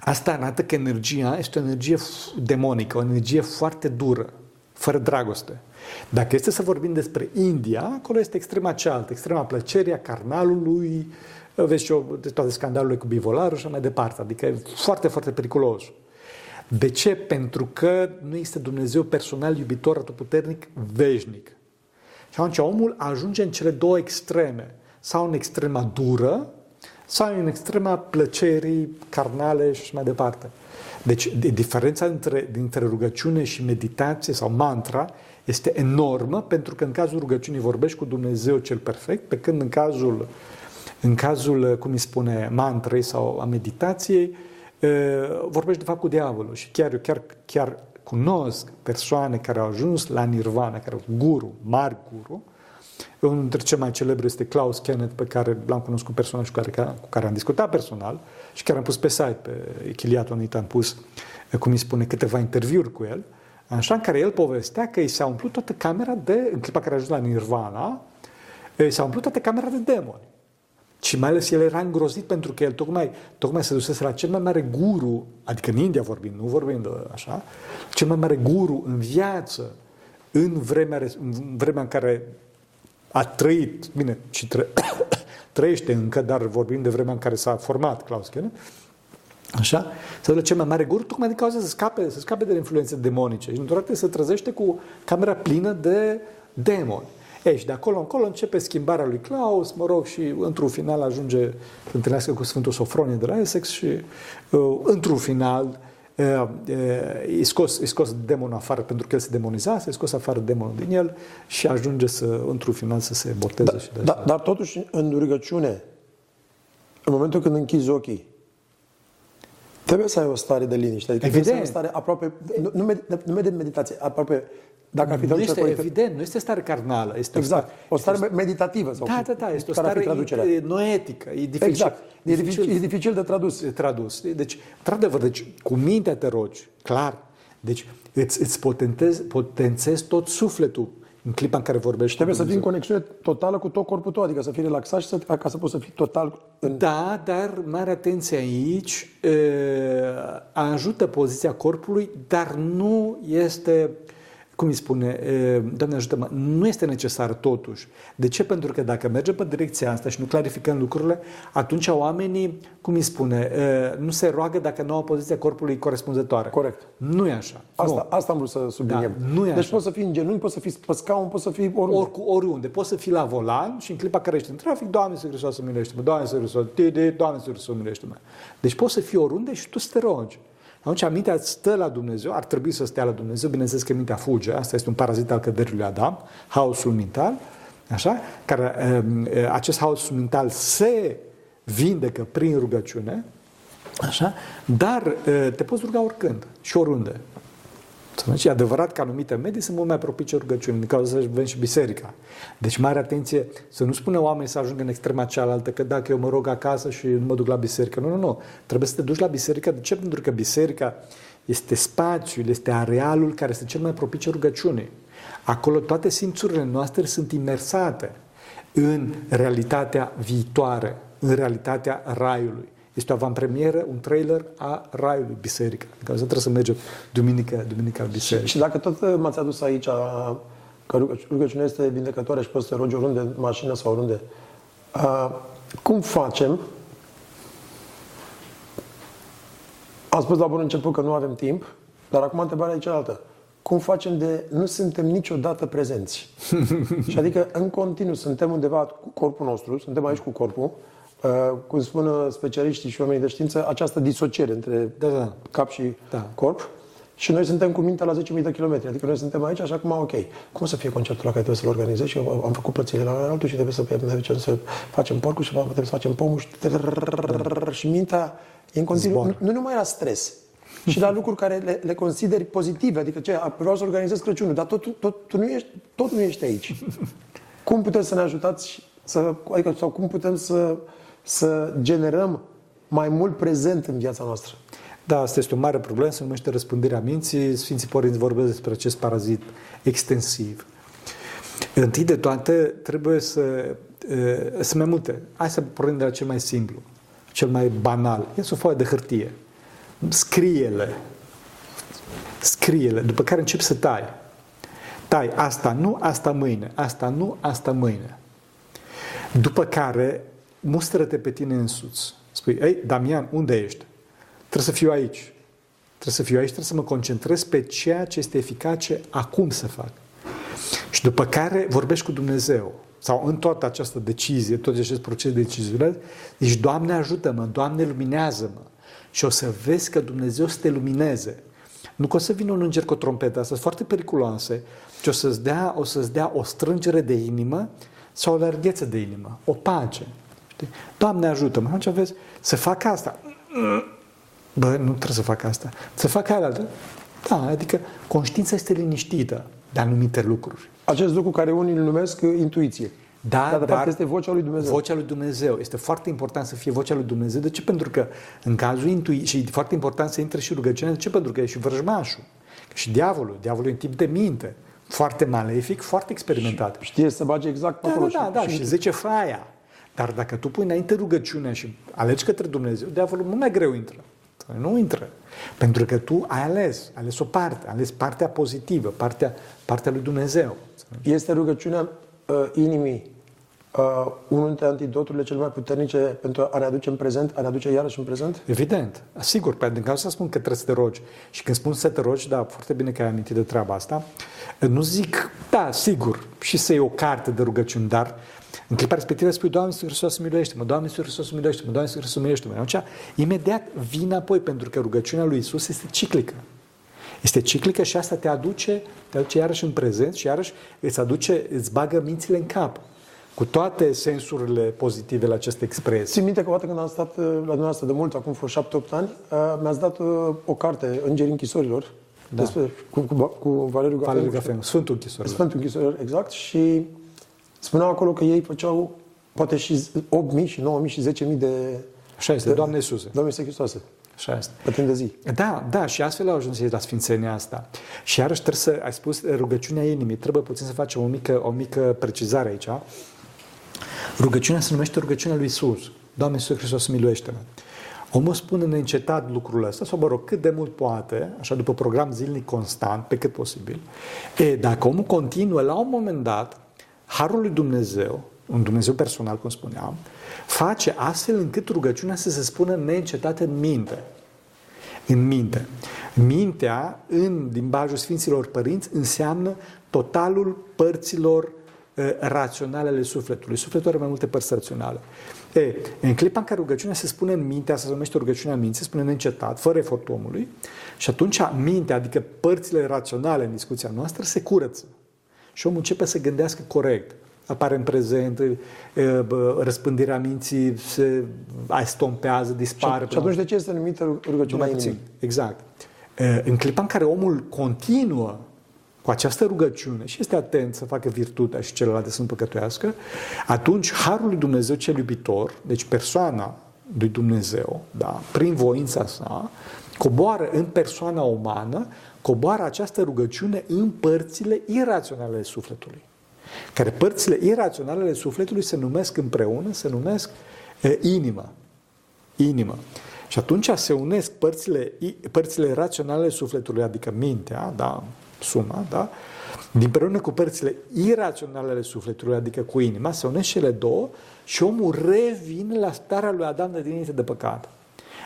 Asta arată că energia este o energie demonică, o energie foarte dură, fără dragoste. Dacă este să vorbim despre India, acolo este extrema cealaltă, extrema plăcerii, a carnalului, vezi și eu de toate scandalurile cu bivolarul și așa mai departe. Adică e foarte, foarte periculos. De ce? Pentru că nu este Dumnezeu personal, iubitor, atotputernic, veșnic. Și atunci omul ajunge în cele două extreme. Sau în extrema dură, sau în extrema plăcerii carnale și mai departe. Deci diferența între, dintre rugăciune și meditație sau mantra este enormă, pentru că în cazul rugăciunii vorbești cu Dumnezeu cel perfect, pe când în cazul, în cazul cum îi spune, mantrei sau a meditației, vorbești de fapt cu diavolul. Și chiar eu chiar, chiar cunosc persoane care au ajuns la nirvana, care au guru, mari guru. Unul dintre cei mai celebri este Klaus Kenneth, pe care l-am cunoscut personal și cu care, cu care am discutat personal și care am pus pe site, pe chilieathonita, am pus, cum îi spune, câteva interviuri cu el, așa, în care el povestea că i s-a umplut toată camera de, în clipa care a ajuns la nirvana, i s-a umplut toată camera de demoni. Și mai ales el era îngrozit pentru că el tocmai, tocmai se dusese la cel mai mare guru, adică în India vorbim, nu vorbim de așa, cel mai mare guru în viață, în vremea, în, vremea în care a trăit, bine, și tră, trăiește încă, dar vorbim de vremea în care s-a format Klaus Kenneth, așa, să duce cel mai mare guru, tocmai din cauza să scape, să scape de influențe demonice. Și întotdeauna se trezește cu camera plină de demoni. Ei, și de acolo încolo începe schimbarea lui Klaus, mă rog, și într-un final ajunge să întâlnească cu Sfântul Sofronie de la Essex și uh, într-un final uh, uh, e scos, e scos demonul afară, pentru că el se demoniza, se scos afară demonul din el și ajunge să, într-un final să se boteze. Da, și de da, dar totuși în rugăciune, în momentul când închizi ochii, trebuie să ai o stare de liniște, adică evident. Trebuie să ai o stare aproape, nu numai de meditație, aproape, dacă ar fi traducerea este corectă. Evident, nu este stare carnală. Este exact, o stare, o stare este meditativă. Sau da, da, da, este o stare noetică, e dificil. Exact, e dificil, e dificil de tradus. E tradus. Deci, într-adevăr, deci, cu mintea te rogi, clar, deci îți, îți potentezi, potențezi tot sufletul în clipa în care vorbești. Trebuie să fii în conexiune totală cu tot corpul tău, adică să fii relaxat și să, ca să poți să fii total... În... Da, dar mare atenție aici, e, ajută poziția corpului, dar nu este... Cum îi spune, Doamne ajută-mă, nu este necesar totuși. De ce? Pentru că dacă mergem pe direcția asta și nu clarificăm lucrurile, atunci oamenii, cum îi spune, nu se roagă dacă nu au poziția corpului corespunzătoare. Corect. Nu e așa. Asta, nu. Asta am vrut să subliniem. Da, nu e deci așa. Poți să fii în genunchi, poți să fii pe scaun, poți să fii oriunde. Or, oriunde. Poți să fii la volan și în clipa care ești în trafic, Doamne să Hristoasă milește-mă, Doamne să Hristoasă, Doamne să Hristoasă milește-mă. Deci poți să fii oriunde și tu să te rogi. Atunci mintea stă la Dumnezeu, ar trebui să stea la Dumnezeu, bineînțeles că mintea fuge, asta este un parazit al căderii lui Adam, haosul mental, așa, care, acest haos mental se vindecă prin rugăciune, așa, dar te poți ruga oricând și oriunde. E adevărat că anumite medii sunt mult mai propice rugăciunii, din cauza să veni și biserica. Deci mare atenție să nu spună oamenii să ajungă în extrema cealaltă, că dacă eu mă rog acasă și nu mă duc la biserică. Nu, nu, nu. Trebuie să te duci la biserică. De ce? Pentru că biserica este spațiul, este arealul care este cel mai propice rugăciunii. Acolo toate simțurile noastre sunt imersate în realitatea viitoare, în realitatea raiului. este o avantpremieră, un trailer a Raiului Biserica. Adică trebuie să mergem duminică, duminica în biserică. Și, și dacă tot m-ați adus aici, că rugăciunea este vindecătoare și poți să te rogi oriunde, mașină sau oriunde, a, cum facem? Am spus la bun început că nu avem timp, dar acum întrebarea e cealaltă. Cum facem de nu suntem niciodată prezenți? Și adică în continuu suntem undeva cu corpul nostru, suntem aici cu corpul, uh, cum spun specialiștii și oamenii de știință, această disociere între da, da. cap și da. corp, și noi suntem cu mintea la zece mii de kilometri. Adică noi suntem aici și acum, ok, cum să fie concertul la care trebuie să-l organizezi? Și eu am făcut plățile la altul și trebuie să, trebuie să facem porcul și trebuie să facem pomul și, și mintea e în continuu. Nu, nu numai la stres. Și la lucruri care le, le consideri pozitive. Adică ce, vreau să organizez Crăciunul, dar tot, tot, tu nu ești, tot nu ești aici. Cum putem să ne ajutați, să, adică, sau cum putem să, să generăm mai mult prezent în viața noastră? Da, asta este o mare problemă, se numește răspândirea minții. Sfinții părinți vorbesc despre acest parazit extensiv. Întâi de toate, trebuie să... sunt mai multe. Hai să pornim de la cel mai simplu, cel mai banal. Este o foaie de hârtie. Scrie-le. Scrie-le, după care începi să tai. Tai asta nu, asta mâine, asta nu, asta mâine. După care mustră-te pe tine însuți. Spui, ei, Damian, unde ești? Trebuie să fiu aici. Trebuie să fiu aici, trebuie să mă concentrez pe ceea ce este eficace acum să fac. Și după care vorbești cu Dumnezeu. Sau în toată această decizie, tot acest proces de decizional, zici, Doamne, ajută-mă, Doamne, luminează-mă. Și o să vezi că Dumnezeu să te lumineze. Nu că o să vină un înger cu o trompetă, astea sunt foarte periculoase, ci o să-ți dea o, să-ți dea o strângere de inimă sau o largheță de inimă, o pace. Știi? Doamne, ajută-mă. Atunci vezi, să fac asta. Bă, nu trebuie să fac asta. Să fac altă. Da, adică conștiința este liniștită de anumite lucruri. Acest lucru care unii îl numesc intuiție. Da, dar, de fapt, este vocea lui Dumnezeu. Vocea lui Dumnezeu. Este foarte important să fie vocea lui Dumnezeu. De ce? Pentru că în cazul intuiției, și e foarte important să intre și rugăciunea. De ce? Pentru că e și vrăjmașul. Și diavolul. Diavolul e un tip de minte. Foarte malefic, foarte experimentat. Și știe să bage exact pe acolo. Da, da, da. Și, și zice fraia. Dar dacă tu pui înainte rugăciunea și alegi către Dumnezeu, diavolul mult mai greu intră. Nu intră. Pentru că tu ai ales. Ales o parte. Ales partea pozitivă. Partea, partea lui Dumnezeu. Este rugăciunea inimii uh, unul dintre antidoturile cel mai puternice pentru a ne aduce în prezent, a ne aduce iarăși în prezent? Evident, sigur, pentru că să spun că trebuie să te rogi. Și când spun să te rogi, da, foarte bine că ai amintit de treaba asta, nu zic, da, sigur, și să iei o carte de rugăciuni, dar în clipa respectivă spui, Doamne Iisus Hristos, miluiește-mă, Doamne Iisus Hristos, miluiește-mă, Doamne Iisus Hristos, miluiește-mă. Atunci, imediat vine apoi, pentru că rugăciunea lui Iisus este ciclică. Este ciclică și asta te aduce, te aduce iarăși în prezent și iarăși îți aduce, îți bagă mințile în cap. Cu toate sensurile pozitive la aceste expresii. Țin minte că o dată când am stat la dumneavoastră de mult, acum vreo șapte opt ani, mi-ați dat o carte, Îngerii Închisorilor, da. despre, cu, cu, cu Valeriu Gafenu. Gafenu, Sfântul Închisorilor. Sfântul Închisorilor, exact. Și spuneau acolo că ei făceau poate și opt mii și nouă mii și zece mii de... Așa este, de, Doamne Iisuse. Doamne Iisuse Hristoase. Și asta. Da, da, și astfel au ajuns la sfințenia asta. Și iarăși trebuie să, ai spus, rugăciunea inimii. Trebuie puțin să facem o mică, o mică precizare aici. Rugăciunea se numește rugăciunea lui Iisus. Doamne Iisus Hristos, miluiește-mă. Omul spune neîncetat lucrul ăsta, sau mă rog, cât de mult poate, așa după program zilnic constant, pe cât posibil. E, dacă omul continuă, la un moment dat, harul lui Dumnezeu, un Dumnezeu personal, cum spuneam, face astfel încât rugăciunea să se spună neîncetat în minte. În minte. Mintea, în limbajul Sfinților Părinți, înseamnă totalul părților e, raționale ale sufletului. Sufletul are mai multe părți raționale. E, în clipa în care rugăciunea se spune în mintea, se numește rugăciunea minții, se spune neîncetat, fără efortul omului, și atunci mintea, adică părțile raționale în discuția noastră, se curăță. Și omul începe să gândească corect. Apare în prezent, răspândirea minții se estompează, dispare. Și atunci de ce este numită rugăciunea inimii? Exact. În clipa în care omul continuă cu această rugăciune și este atent să facă virtutea și celelalte să nu păcătuiască, atunci harul lui Dumnezeu cel iubitor, deci persoana lui Dumnezeu, da, prin voința sa, coboară în persoana umană, coboară această rugăciune în părțile iraționale ale sufletului. Care părțile iraționale ale sufletului se numesc împreună, se numesc e, inima. inimă. Și atunci se unesc părțile, părțile raționale sufletului, adică mintea, da, suma, da, din preună cu părțile iraționale ale sufletului, adică cu inima, se unesc cele două și omul revine la starea lui Adam de dinainte de păcat.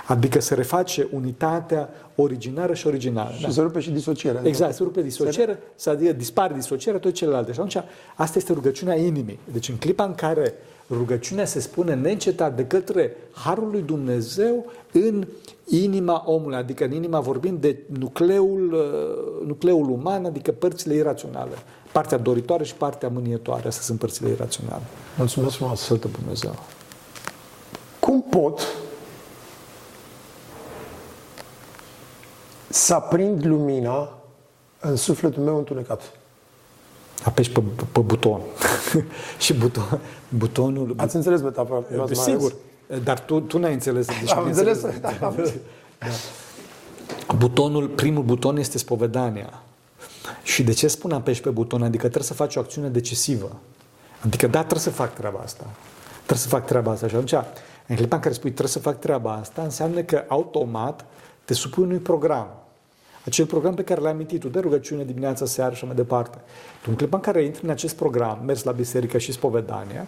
Adică se reface unitatea originară și originală. Și da, se rupe și disocierea. Exact, se rupe disocierea, se... adică dispare disocierea, tot celelalte. Și atunci, asta este rugăciunea inimii. Deci în clipa în care rugăciunea se spune neîncetat de către Harul lui Dumnezeu în inima omului, adică în inima vorbind de nucleul, nucleul uman, adică părțile iraționale. Partea doritoare și partea mânietoare, astea sunt părțile iraționale. Mulțumesc frumos! Sfântul Dumnezeu! Cum pot să aprind lumina în sufletul meu întunecat? Apeși pe, pe buton. Și buton, butonul... Ați înțeles metafora? Sigur. Dar tu, tu n-ai înțeles. Deci am înțeles. înțeles. Da, am înțeles. Da. Butonul, primul buton este spovedania. Și de ce spun apeși pe buton? Adică trebuie să faci o acțiune decisivă. Adică, da, trebuie să fac treaba asta. Trebuie să fac treaba asta. Și atunci, în clipa în care spui trebuie să fac treaba asta, înseamnă că automat te supui unui program. Acel program pe care l-ai amintit tu, de rugăciune dimineața, seară și mai departe. Tu în clipa în care intri în acest program, mergi la biserică și spovedania.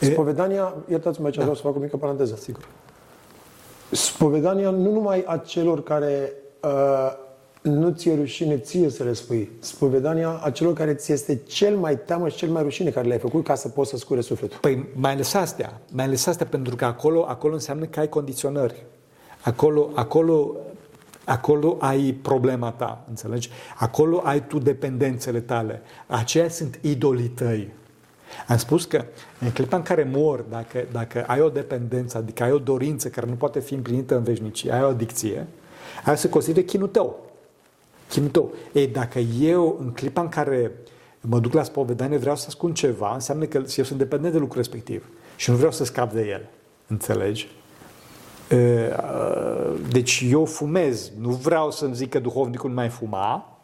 Spovedania, iertați-mă aici, da, vreau să fac o mică paranteză, sigur. Spovedania nu numai a celor care uh, nu ți-e rușine ție să le spui. Spovedania a celor care ți este cel mai teamă și cel mai rușine care le-ai făcut ca să poți să scure sufletul. Păi mai ales astea, mai ales astea, pentru că acolo, acolo înseamnă că ai condiționări. Acolo, acolo, acolo ai problema ta, înțelegi? Acolo ai tu dependențele tale. Aceia sunt idolii tăi. Am spus că în clipa în care mor, dacă, dacă ai o dependență, adică ai o dorință care nu poate fi împlinită în veșnicie, ai o adicție, aia se consideră chinul tău. Chinul tău. Ei, dacă eu, în clipa în care mă duc la spovedanie, vreau să ascund ceva, înseamnă că eu sunt dependent de lucrul respectiv și nu vreau să scap de el. Înțelegi? Deci eu fumez, nu vreau să-mi zic că duhovnicul nu mai fuma,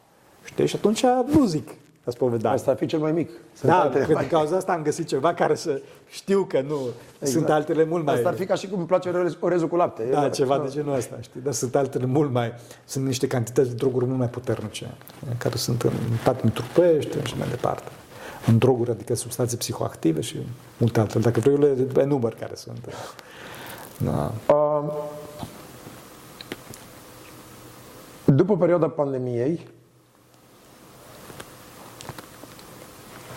știi? Și atunci nu zic la spovedanie. Asta ar fi cel mai mic. Sunt da, că din cauza asta am găsit ceva care să știu că nu, exact. Sunt altele mult mai... Asta ar fi ca și cum îmi place orezul cu lapte. Da, e, ceva da, de genul ăsta, știi? Dar sunt altele mult mai... Sunt niște cantități de droguri mult mai puternice, care sunt în patru trupești și mai departe. În droguri, adică substanțe psihoactive și multe altele. Dacă vreau, eu le enumăr care sunt... Da. Uh, după perioada pandemiei,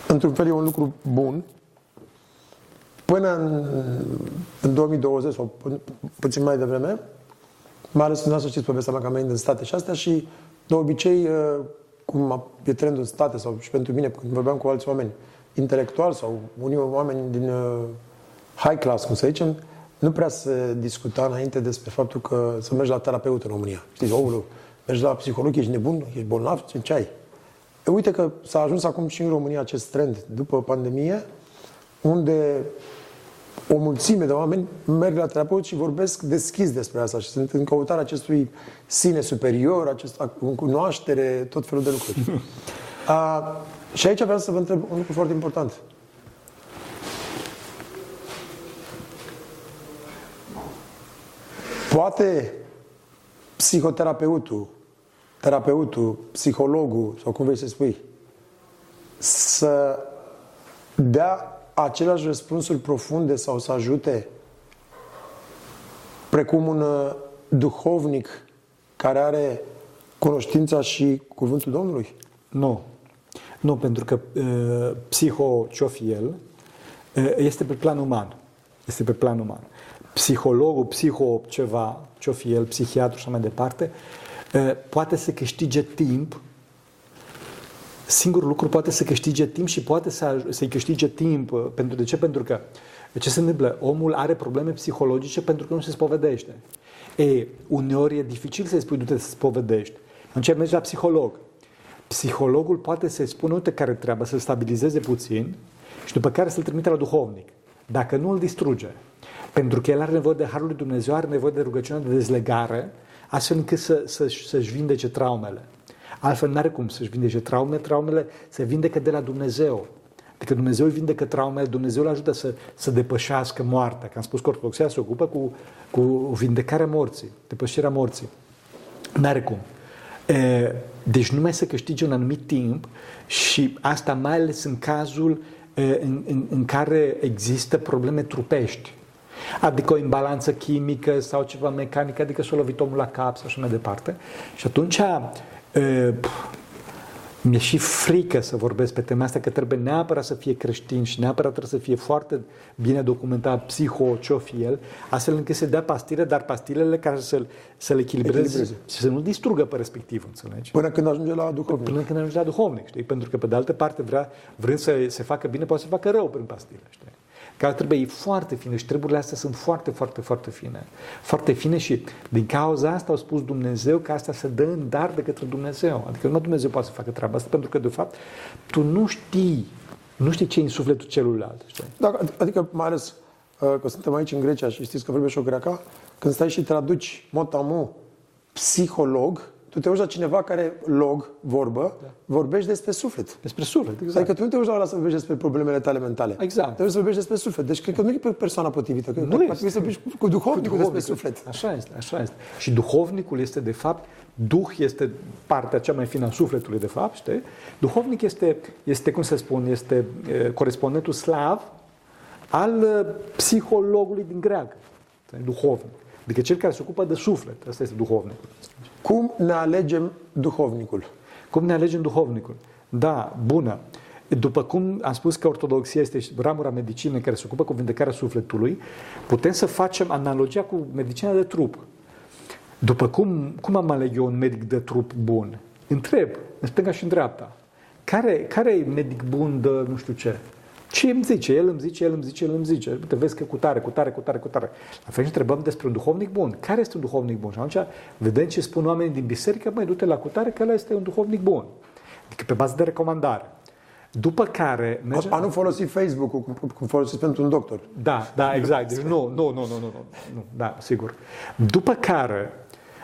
într-un fel e un lucru bun, până în, în două mii douăzeci sau pu- puțin mai devreme, mai ales nu să știți povestea mea că am venit în state și astea și de obicei, cum e trendul în state sau și pentru mine, când vorbeam cu alți oameni intelectuali sau unii oameni din high class, cum să zicem, nu prea se discuta înainte despre faptul că să mergi la terapeut în România. Știți, omul, mergi la psiholog, ești nebun, ești bolnav, ce ai? Uite că s-a ajuns acum și în România acest trend după pandemie, unde o mulțime de oameni merg la terapeut și vorbesc deschis despre asta și sunt în căutarea acestui sine superior, acest cunoaștere, tot felul de lucruri. A, și aici vreau să vă întreb un lucru foarte important. Poate psihoterapeutul, terapeutul, psihologul, sau cum vrei să spui, să dea aceleași răspunsuri profunde sau să ajute precum un duhovnic care are cunoștința și cuvântul Domnului? Nu. Nu, pentru că uh, psiho, ce-o fi el, uh, este pe plan uman. Este pe plan uman. Psihologul, psiho ceva, ce-o fi el, psihiatru și mai departe, poate să câștige timp, singurul lucru poate să câștige timp și poate să, să-i câștige timp. Pentru de ce? Pentru că, ce se întâmplă? Omul are probleme psihologice pentru că nu se spovedește. E, uneori e dificil să-i spui, du-te să spovedești. Atunci mergi la psiholog. Psihologul poate să-i spună, uite care treabă, să-l stabilizeze puțin și după care să-l trimite la duhovnic. Dacă nu îl distruge. Pentru că el are nevoie de Harul lui Dumnezeu, are nevoie de rugăciunea de dezlegare, astfel încât să, să, să-și vindece traumele. Altfel n-are cum să-și vindece traumele, traumele se vindecă de la Dumnezeu. Adică Dumnezeu îi vindecă traumele, Dumnezeu îl ajută să, să depășească moartea. Că am spus că ortodoxia se ocupă cu, cu vindecarea morții, depășirea morții. N-are cum. E, deci numai să câștigi un anumit timp și asta mai ales în cazul în, în, în care există probleme trupești. Adică o imbalanță chimică sau ceva mecanic, adică s-a lovit omul la cap sau așa mai departe. Și atunci e, mi-e și frică să vorbesc pe tema asta, că trebuie neapărat să fie creștin și neapărat trebuie să fie foarte bine documentat psiho, ce-o fi el, astfel încât să dea pastile, dar pastilele care să-l, să-l echilibreze și să nu distrugă pe respectiv, înțelegi? Până când ajunge la duhovnic. Până când ajunge la duhovnic, știi? Pentru că, pe de altă parte, vrea, vrând să se facă bine, poate să facă rău prin pastile, știi? Că trebuie, e foarte fine și treburile astea sunt foarte, foarte, foarte fine. Foarte fine și din cauza asta au spus Dumnezeu că asta se dă în dar de către Dumnezeu. Adică numai Dumnezeu poate să facă treaba asta, pentru că, de fapt, tu nu știi, nu știi ce e în sufletul celuilalt. Știi? Da, adică, mai ales că suntem aici în Grecia și știți că vorbești o greacă, când stai și traduci mot amu, psiholog, tu te uiți la cineva care, log, vorbă, da. Vorbești despre suflet. Despre suflet, exact. Adică tu nu te uiți la ăla să vorbești despre problemele tale mentale. Exact. Te uiți să vorbești despre suflet. Deci cred că nu e persoana potrivită. Cred nu că este. Să vorbești cu duhovnicul despre suflet. Așa este, așa este. Și duhovnicul este, de fapt, duh este partea cea mai fină a sufletului, de fapt, știi? Duhovnic este, este cum să spun, este e, corespondentul slav al psihologului din greacă. Duhovnic. Adică cel care se ocupă de suflet. Asta este duhovnicul. Cum ne alegem duhovnicul? Cum ne alegem duhovnicul? Da, bună. După cum am spus că ortodoxia este ramura medicinei care se ocupă cu vindecarea sufletului, putem să facem analogia cu medicina de trup. După cum, cum am aleg eu un medic de trup bun? Întreb, în stânga și în dreapta. Care, care e medic bun de nu știu ce? Ce îmi zice? El îmi zice, el îmi zice, el îmi zice. Te vezi că cu tare, cu tare, cu tare, cu tare. La fel și întrebăm despre un duhovnic bun. Care este un duhovnic bun? Și atunci vedem ce spun oamenii din biserică, măi, du-te la cu tare că ăla este un duhovnic bun. Adică pe bază de recomandare. După care... Merge... A nu folosi Facebook-ul cum folosiți pentru un doctor. Da, da, exact. Deci nu, nu, nu, nu, nu, nu, nu. Da, sigur. După care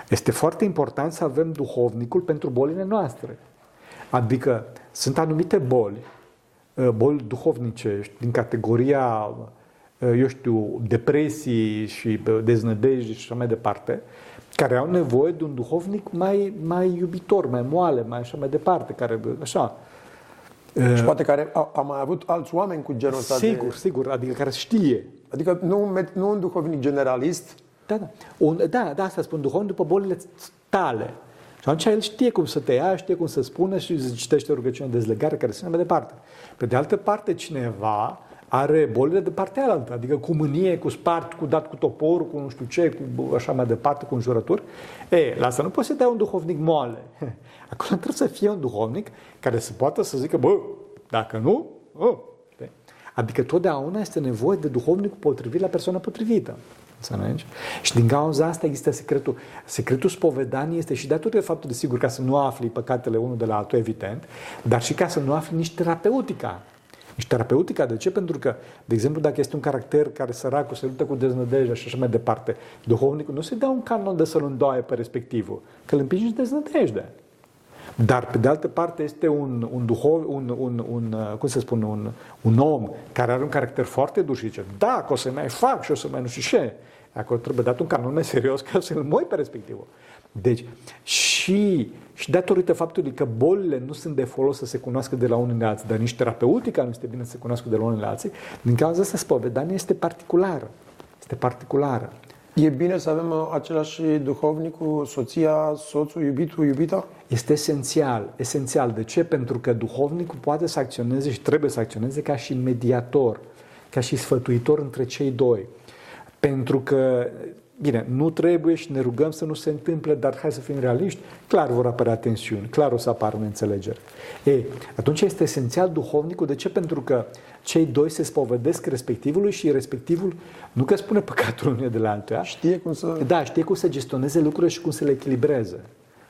este foarte important să avem duhovnicul pentru bolile noastre. Adică sunt anumite boli boli duhovnicești, din categoria, eu știu, depresii și deznădejde și așa mai departe, care au nevoie de un duhovnic mai, mai iubitor, mai moale, mai așa mai departe, care, așa. Și poate care a mai avut alți oameni cu genul ăsta. Sigur, de... sigur, adică care știe. Adică nu, nu un duhovnic generalist. Da, da. Un, da, da, asta spun, duhovnic după bolile tale. Și atunci el știe cum să te ia, știe cum să spună și citește rugăciunea de dezlegare care se mai departe. Pe de altă parte, cineva are bolile de partea altă, adică cu mânie, cu spart, cu dat cu toporul, cu nu știu ce, cu așa mai departe, cu înjurături. E, la asta nu poți să dai un duhovnic moale. Acolo trebuie să fie un duhovnic care să poată să zică, bă, dacă nu, oh. Adică totdeauna este nevoie de duhovnicul potrivit la persoana potrivită. Înțelegi? Și din cauza asta există secretul. Secretul spovedanii este și datorită faptului, sigur, ca să nu afli păcatele unul de la altul, evident, dar și ca să nu afli nici terapeutica. Nici terapeutica. De ce? Pentru că, de exemplu, dacă este un caracter care săracul se luptă cu deznădejdea și așa mai departe, duhovnicul nu se dă un canon de să-l îndoaie pe respectivul, că îl împingi în deznădejdea. Dar, pe de altă parte, este un, un, duhov, un, un, un, cum să spun, un, un om care are un caracter foarte dur și zice, da, că o să mai fac și o să mai nu știu ce. Acolo trebuie dat un canon mai serios ca să-l moi pe respectivul. Deci, și, și datorită faptului că bolile nu sunt de folos să se cunoască de la unii la alții, dar nici terapeutica nu este bine să se cunoască de la unii la alții, din cauza asta spovedania este particulară. Este particulară. E bine să avem același duhovnic cu soția, soțul, iubitul, iubita? Este esențial. Esențial. De ce? Pentru că duhovnicul poate să acționeze și trebuie să acționeze ca și mediator, ca și sfătuitor între cei doi. Pentru că, bine, nu trebuie și ne rugăm să nu se întâmple, dar hai să fim realiști, clar vor apărea tensiuni, clar o să apară neînțelegeri. Ei, atunci este esențial duhovnicul. De ce? Pentru că cei doi se spovedesc respectivului și respectivul nu că spune păcatul unul de la altuia. Știe cum să... Da, știe cum să gestioneze lucrurile și cum să le echilibreze.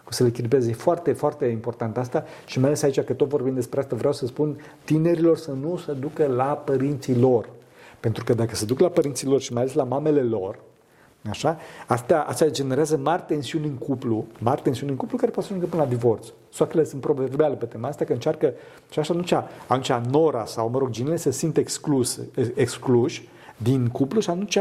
Cum să le echilibreze. E foarte, foarte important asta și mai ales aici, că tot vorbim despre asta, vreau să spun tinerilor să nu se ducă la părinții lor. Pentru că dacă se duc la părinții lor și mai ales la mamele lor, Așa? Asta, asta generează mari tensiuni în cuplu, mari tensiuni în cuplu care pot să ajungă până la divorț. Soacrele sunt probe reale pe tema asta, că încearcă, și așa atunci, atunci nora sau, mă rog, ginele se simt exclus, excluși din cuplu și atunci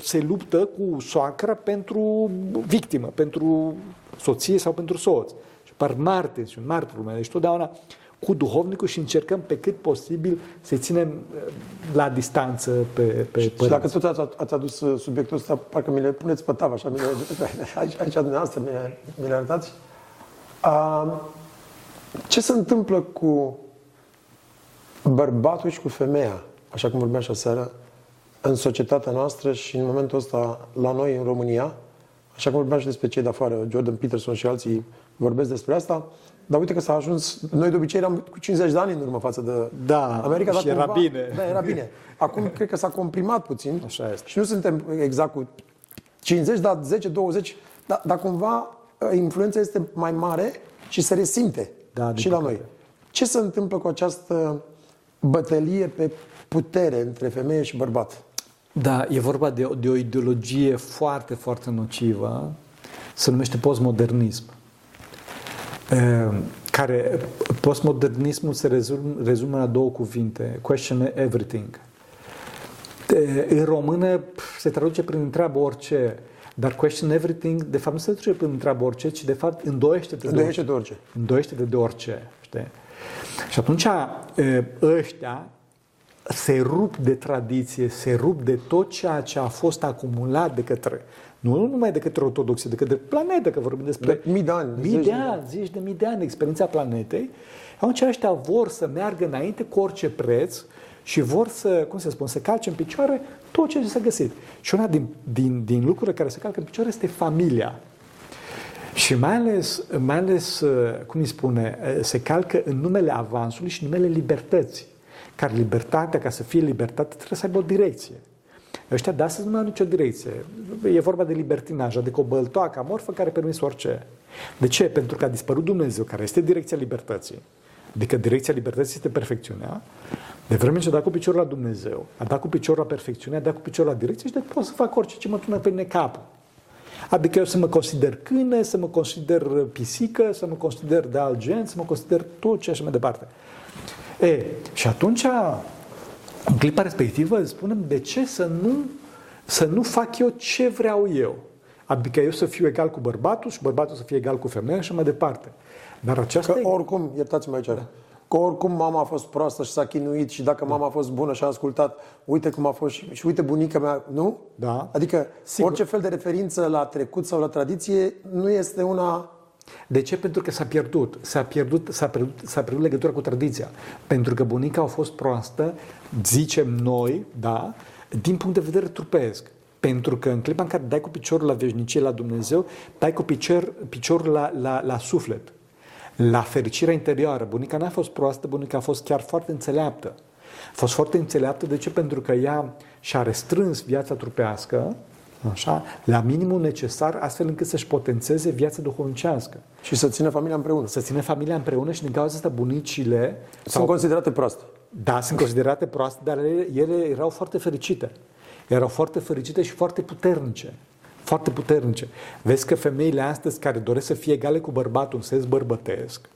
se luptă cu soacra pentru victimă, pentru soție sau pentru soț. Și par mari tensiuni, mari probleme. Deci totdeauna cu duhovnicul și încercăm pe cât posibil să-i ținem la distanță pe, pe și părinți. Și dacă tot ați adus subiectul ăsta, parcă mi le puneți pe tavă, așa, mi le, aici, aici dumneavoastră mi le arătați. A, ce se întâmplă cu bărbatul și cu femeia, așa cum vorbeam și aseară, în societatea noastră și în momentul ăsta la noi, în România, așa cum vorbeam și despre cei de afară, Jordan Peterson și alții vorbesc despre asta, dar uite că s-a ajuns, noi de obicei eram cu cincizeci de ani în urmă față de da, America, dar cumva, era bine. Da, era bine. Acum cred că s-a comprimat puțin. Așa este. Și nu suntem exact cu cincizeci, dar zece, douăzeci, dar, dar cumva influența este mai mare și se resimte da, și la noi. Ce se întâmplă cu această bătălie pe putere între femeie și bărbat? Da, e vorba de, de o ideologie foarte, foarte nocivă, se numește postmodernism. Care postmodernismul se rezum, rezumă la două cuvinte, question everything. În română se traduce prin întreabă orice, dar question everything de fapt nu se traduce prin întreabă orice, ci de fapt îndoiește-te de, de, de orice. Îndoiește-te de orice, știi? Și atunci ăștia se rup de tradiție, se rup de tot ceea ce a fost acumulat de către nu numai de către ortodoxie, de către planetă, că vorbim despre de mii de ani, mii de ani, zeci de mii de ani, experiența planetei. Atunci ăștia vor să meargă înainte cu orice preț și vor să, cum se spun, să calce în picioare tot ce s-a găsit. Și una din, din, din lucrurile care se calcă în picioare este familia. Și mai ales, mai ales, cum îi spune, se calcă în numele avansului și numele libertății. Care libertatea, ca să fie libertate, trebuie să aibă o direcție. Ăștia de astăzi nu mai au nicio direcție. E vorba de libertinaj, adică o băltoacă morfă care permis orice. De ce? Pentru că a dispărut Dumnezeu, care este direcția libertății. Adică direcția libertății este perfecțiunea. De vreme ce a dat cu piciorul la Dumnezeu, a dat cu piciorul la perfecțiune, a dat cu piciorul la direcție și de pot să fac orice ce mă tună pe necapul. Adică eu să mă consider câine, să mă consider pisică, să mă consider de alt gen, să mă consider tot ce așa mai departe. E, și atunci, în clipa respectivă, spunem, de ce să nu, să nu fac eu ce vreau eu? Adică eu să fiu egal cu bărbatul și bărbatul să fie egal cu femeia și mai departe. Dar aceasta... Că oricum, iertați-mă aici, da. Că oricum mama a fost proastă și s-a chinuit și dacă mama a fost bună și a ascultat, uite cum a fost și, și uite bunica mea, nu? Da. Adică sigur. Orice fel de referință la trecut sau la tradiție nu este una... De ce? Pentru că s-a pierdut. S-a pierdut, s-a pierdut, s-a pierdut legătura cu tradiția. Pentru că bunica a fost proastă, zicem noi, da, din punct de vedere trupesc. Pentru că în clipa în care dai cu piciorul la veșnicie, la Dumnezeu, dai cu picior, piciorul la, la, la suflet, la fericirea interioară. Bunica n-a fost proastă, bunica a fost chiar foarte înțeleaptă. A fost foarte înțeleaptă, de ce? Pentru că ea și-a restrâns viața trupească, așa, la minimul necesar, astfel încât să-și potențeze viața duhovnicească. Și să țină familia împreună. Să țină familia împreună și din cauza asta bunicile... Sunt sau... considerate proaste. Da, sunt considerate proaste, dar ele, ele erau foarte fericite. Erau foarte fericite și foarte puternice. Foarte puternice. Vezi că femeile astăzi care doresc să fie egale cu bărbatul în sens bărbătesc,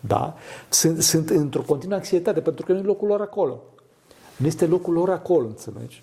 da? Sunt, sunt într-o continuă anxietate, pentru că nu e locul lor acolo. Nu este locul lor acolo, înțelegi?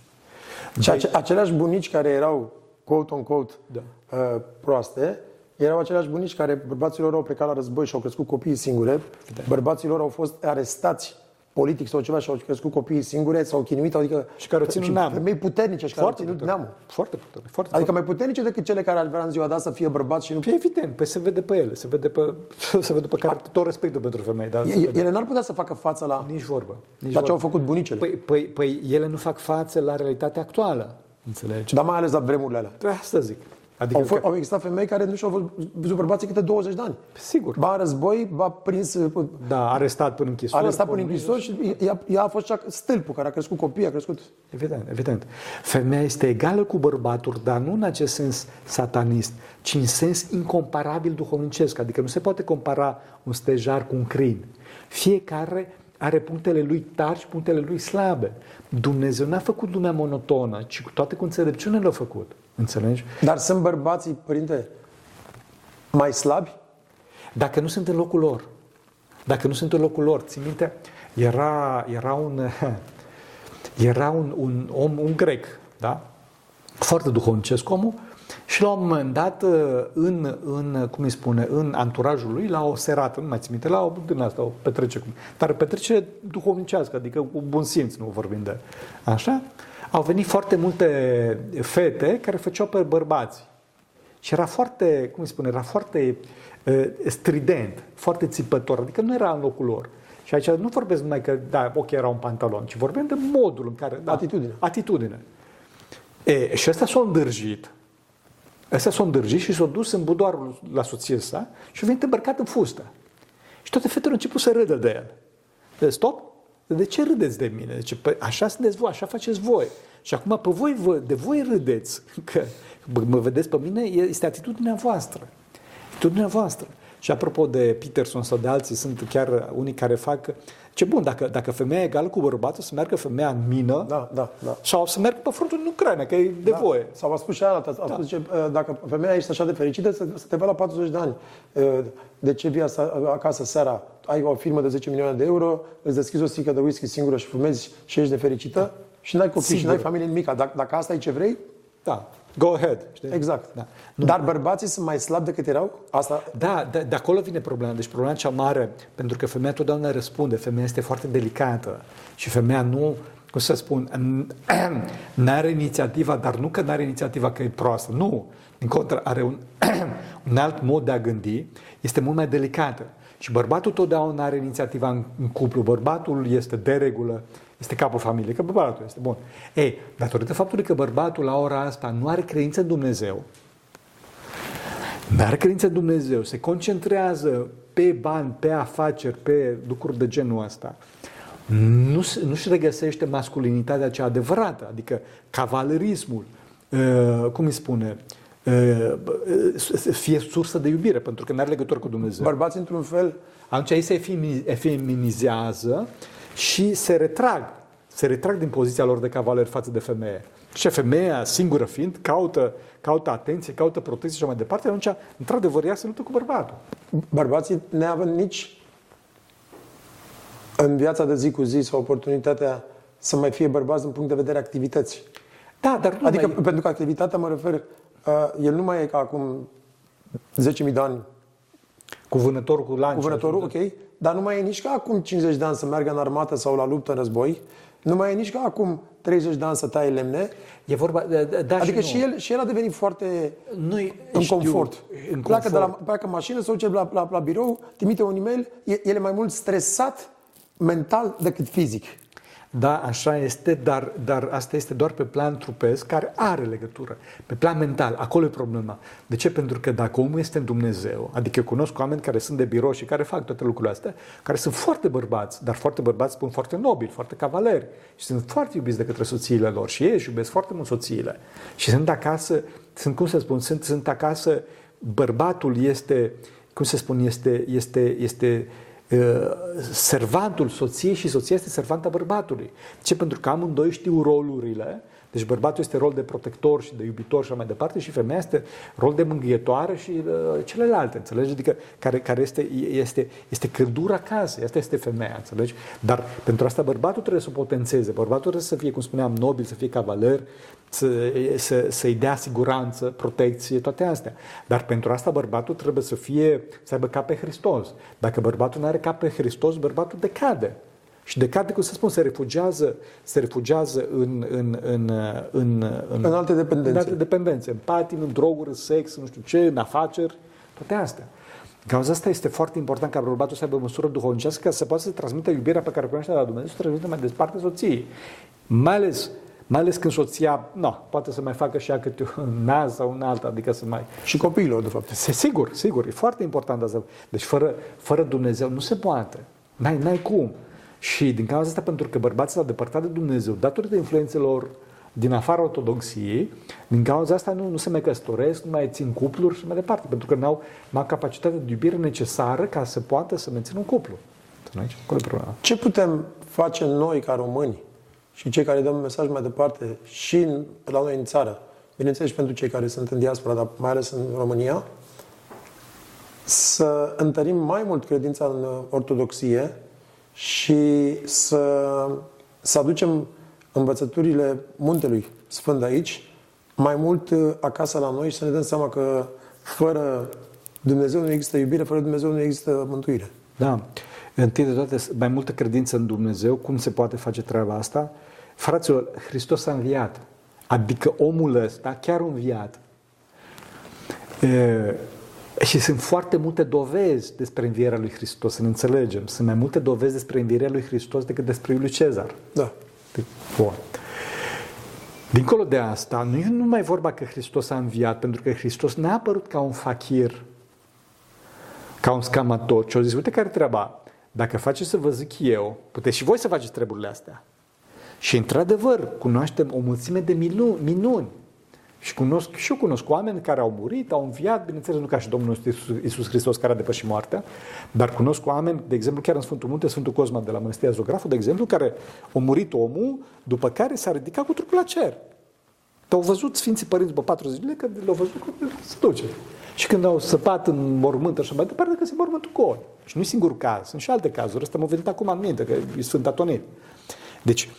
Și ace- aceleași bunici care erau, quote-on-quote, da. uh, proaste, erau aceleași bunici care bărbaților au plecat la război și au crescut copiii singure, da. Bărbaților au fost arestați politic sau ceva și au crescut copiii singure, s-au chinuit, adică... Și care o ținut neamul. Femei puternice și care o ținut neamul. Foarte puternice. Foarte, adică mai puternice decât cele care ar vrea în ziua de azi să fie bărbați și nu... Păi evident, păi se vede pe ele, se vede pe, se vede pe care tot respectul pentru femei. Dar e, ele n-ar putea să facă față la... Nici vorbă. Nici la ce au făcut bunicele. Păi, păi, păi ele nu fac față la realitatea actuală, înțelegi? Dar mai ales la vremurile alea. Păi asta zic. Adică au, f- că... au existat femei care nu și-au văzut bărbații câte douăzeci de ani. Sigur. Ba război, ba prins... Da, arestat până închisori. Arestat până închisori și ea, ea a fost cea stâlpul care a crescut copii, a crescut... Evident, evident. Femeia este egală cu bărbatul, dar nu în acest sens satanist, ci în sens incomparabil duhovnicesc. Adică nu se poate compara un stejar cu un crin. Fiecare are punctele lui tari și punctele lui slabe. Dumnezeu n-a făcut lumea monotonă, ci toate cu înțelepciune le-a făcut. Înțelegi? Dar sunt bărbații, părinte, mai slabi? Dacă nu sunt în locul lor. Dacă nu sunt în locul lor. Țin minte, era, era, un, era un, un om, un grec, da? Foarte duhovnicesc omul. Și la un moment dat, în, în cum îi spune, în anturajul lui, la o serată, nu mai țin minte, la o, din asta, o petrecere, dar petrecere duhovnicească, adică cu bun simț, nu vorbim de așa, au venit foarte multe fete care făceau pe bărbați. Și era foarte, cum îi spune, era foarte uh, strident, foarte țipător, adică nu era în locul lor. Și aici nu vorbesc numai că, da, ok, era un pantalon, ci vorbim de modul în care... Da, atitudine. Atitudine. E, și ăsta s-a îndârjit. Ăsta s-a îndârjit și s-a dus în budoarul la soție sa și a venit îmbărcat în fustă. Și toate fetele au început să râdă de el. De stop! De ce râdeți de mine? Deci, păi, așa sunteți voi, așa faceți voi. Și acum pe voi, vă, de voi râdeți. Că mă vedeți pe mine, este atitudinea voastră. Atitudinea voastră. Și apropo de Peterson sau de alții, sunt chiar unii care fac... Ce bun, dacă, dacă femeia e egală cu bărbatul, să meargă femeia în mină, da, da, da. Sau să meargă pe frontul în Ucraina, că e de da. voie. Sau a spus și aia, a spus, da. ce, dacă femeia ești așa de fericită, să te vei la patruzeci de ani. De ce vii acasă seara? Ai o firmă de zece milioane de euro, îți deschizi o sticlă de whisky singură și fumezi și ești nefericită, da. Și n-ai copii, sigur. Și n-ai familie nimica. Dacă, dacă asta e ce vrei, da. Go ahead. Știi? Exact. Da. Nu, Dar bărbații sunt mai slabi decât erau? Asta... Da, de, de acolo vine problema. Deci problema cea mare, pentru că femeia totdeauna răspunde. Femeia este foarte delicată. Și femeia nu, cum să spun, n-are inițiativa, dar nu că n-are inițiativa că e proastă. Nu. Din contră, are un, un alt mod de a gândi. Este mult mai delicată. Și bărbatul totdeauna are inițiativa în, în cuplu. Bărbatul este de regulă. Este capul familiei, că bărbatul este bun. Ei, datorită faptului că bărbatul la ora asta nu are credință în Dumnezeu, nu are credință în Dumnezeu, se concentrează pe bani, pe afaceri, pe lucruri de genul ăsta, nu, nu-și regăsește masculinitatea cea adevărată, adică cavalerismul, cum îi spune, fie sursă de iubire, pentru că nu are legătură cu Dumnezeu. Bărbații, într-un fel... Atunci ei se efeminizează și se retrag, se retrag din poziția lor de cavaler față de femeie. Și femeia, singură fiind, caută, caută atenție, caută protecție și mai departe, atunci, într-adevăr, ea se luptă cu bărbatul. Bărbații ne avem nici în viața de zi cu zi sau oportunitatea să mai fie bărbați din punct de vedere activități. Da, dar nu Adică, mai... pentru că activitatea, mă refer, el nu mai e ca acum zece mii de ani. Cu vânătorul, cu lanci. Cu vânătorul, ok. Dar nu mai e nici ca acum cincizeci de ani să meargă în armată sau la luptă, în război. Nu mai e nici ca acum treizeci de ani să taie lemne. E vorba, da, adică și, și el și el a devenit foarte Noi în știu, confort. În pleacă, confort. De la, pleacă mașină, se duce la, la, la birou, trimite un e-mail, el e mai mult stresat mental decât fizic. Da, așa este, dar, dar asta este doar pe plan trupesc, care are legătură. Pe plan mental, acolo e problema. De ce? Pentru că dacă omul este în Dumnezeu, adică eu cunosc oameni care sunt de birou și care fac toate lucrurile astea, care sunt foarte bărbați, dar foarte bărbați spun foarte nobili, foarte cavaleri și sunt foarte iubiți de către soțiile lor și ei își iubesc foarte mult soțiile. Și sunt acasă, sunt, cum să spun, sunt, sunt acasă, bărbatul este, cum să spun, este, este, este servantul soției și soția este servanta bărbatului. Ce? Pentru că amândoi știu rolurile. Deci bărbatul este rol de protector și de iubitor și mai departe și femeia este rol de mângâietoare și uh, celelalte, înțelegi? Adică care, care este, este, este căldura casei, asta este femeia, înțelegi? Dar pentru asta bărbatul trebuie să o potențeze, bărbatul trebuie să fie, cum spuneam, nobil, să fie cavaler, să, să, să-i dea siguranță, protecție, toate astea. Dar pentru asta bărbatul trebuie să fie, să aibă cap pe Hristos. Dacă bărbatul nu are cap pe Hristos, bărbatul decade. Și decade, cum să spun, se refugiază, se refugiază în, în, în, în, în, în alte dependențe. În alte dependențe, în patim, în droguri, în sex, nu știu ce, în afaceri, toate astea. Cauza asta este foarte important ca bărbatul să aibă o măsură duhovnicească, ca să poată să transmită iubirea pe care o primește de la Dumnezeu, să transmită mai departe soției. Mai ales, mai ales când soția, no, poate să mai facă și ea câte un naz sau un altă, adică să mai... Și copiilor, de fapt. Sigur, sigur, e foarte important asta. Deci fără, fără Dumnezeu nu se poate. N-ai, n-ai cum. Și din cauza asta, pentru că bărbații s-au depărtat de Dumnezeu, datorită influențelor din afara ortodoxiei, din cauza asta nu, nu se mai căsătoresc, nu mai țin cupluri și mai departe, pentru că n-au, n-au capacitatea de iubire necesară ca să poată să mențină un cuplu. Ce putem face noi ca români și cei care dăm mesaj mai departe și la noi în țară bineînțeles pentru cei care sunt în diaspora, dar mai ales în România, să întărim mai mult credința în ortodoxie și să, să aducem învățăturile Muntelui Sfânt aici mai mult acasă la noi și să ne dăm seama că fără Dumnezeu nu există iubire, fără Dumnezeu nu există mântuire. Da. Întâi de toate, mai multă credință în Dumnezeu. Cum se poate face treaba asta? Fraților, Hristos a înviat. Adică omul ăsta chiar a înviat. E, și sunt foarte multe dovezi despre învierea lui Hristos, să ne înțelegem. Sunt mai multe dovezi despre învierea lui Hristos decât despre lui Cezar. Da. Bun. Dincolo de asta, nu e numai vorba că Hristos a înviat, pentru că Hristos n-a apărut ca un fachir, ca un scamator, și au zis, uite care treaba, dacă faceți să vă zic eu, puteți și voi să faceți treburile astea. Și într-adevăr, cunoaștem o mulțime de minuni. Și, cunosc, și eu cunosc oameni care au murit, au înviat, bineînțeles, nu ca și Domnul Iisus Hristos care a depășit moartea, dar cunosc oameni, de exemplu, chiar în Sfântul Munte, Sfântul Cosma de la Mănăstirea Zograful, de exemplu, care a murit omul, după care s-a ridicat cu trupul la cer. Te-au văzut Sfinții Părinți după patruzeci de zile, că l-au văzut că se duce. Și când au săpat în mormânt, așa mai departe, că se mormântul cu ori. Și nu-i singur caz, sunt și alte cazuri. Asta m-a venit acum în minte, că e Sfânt Atonit. Deci,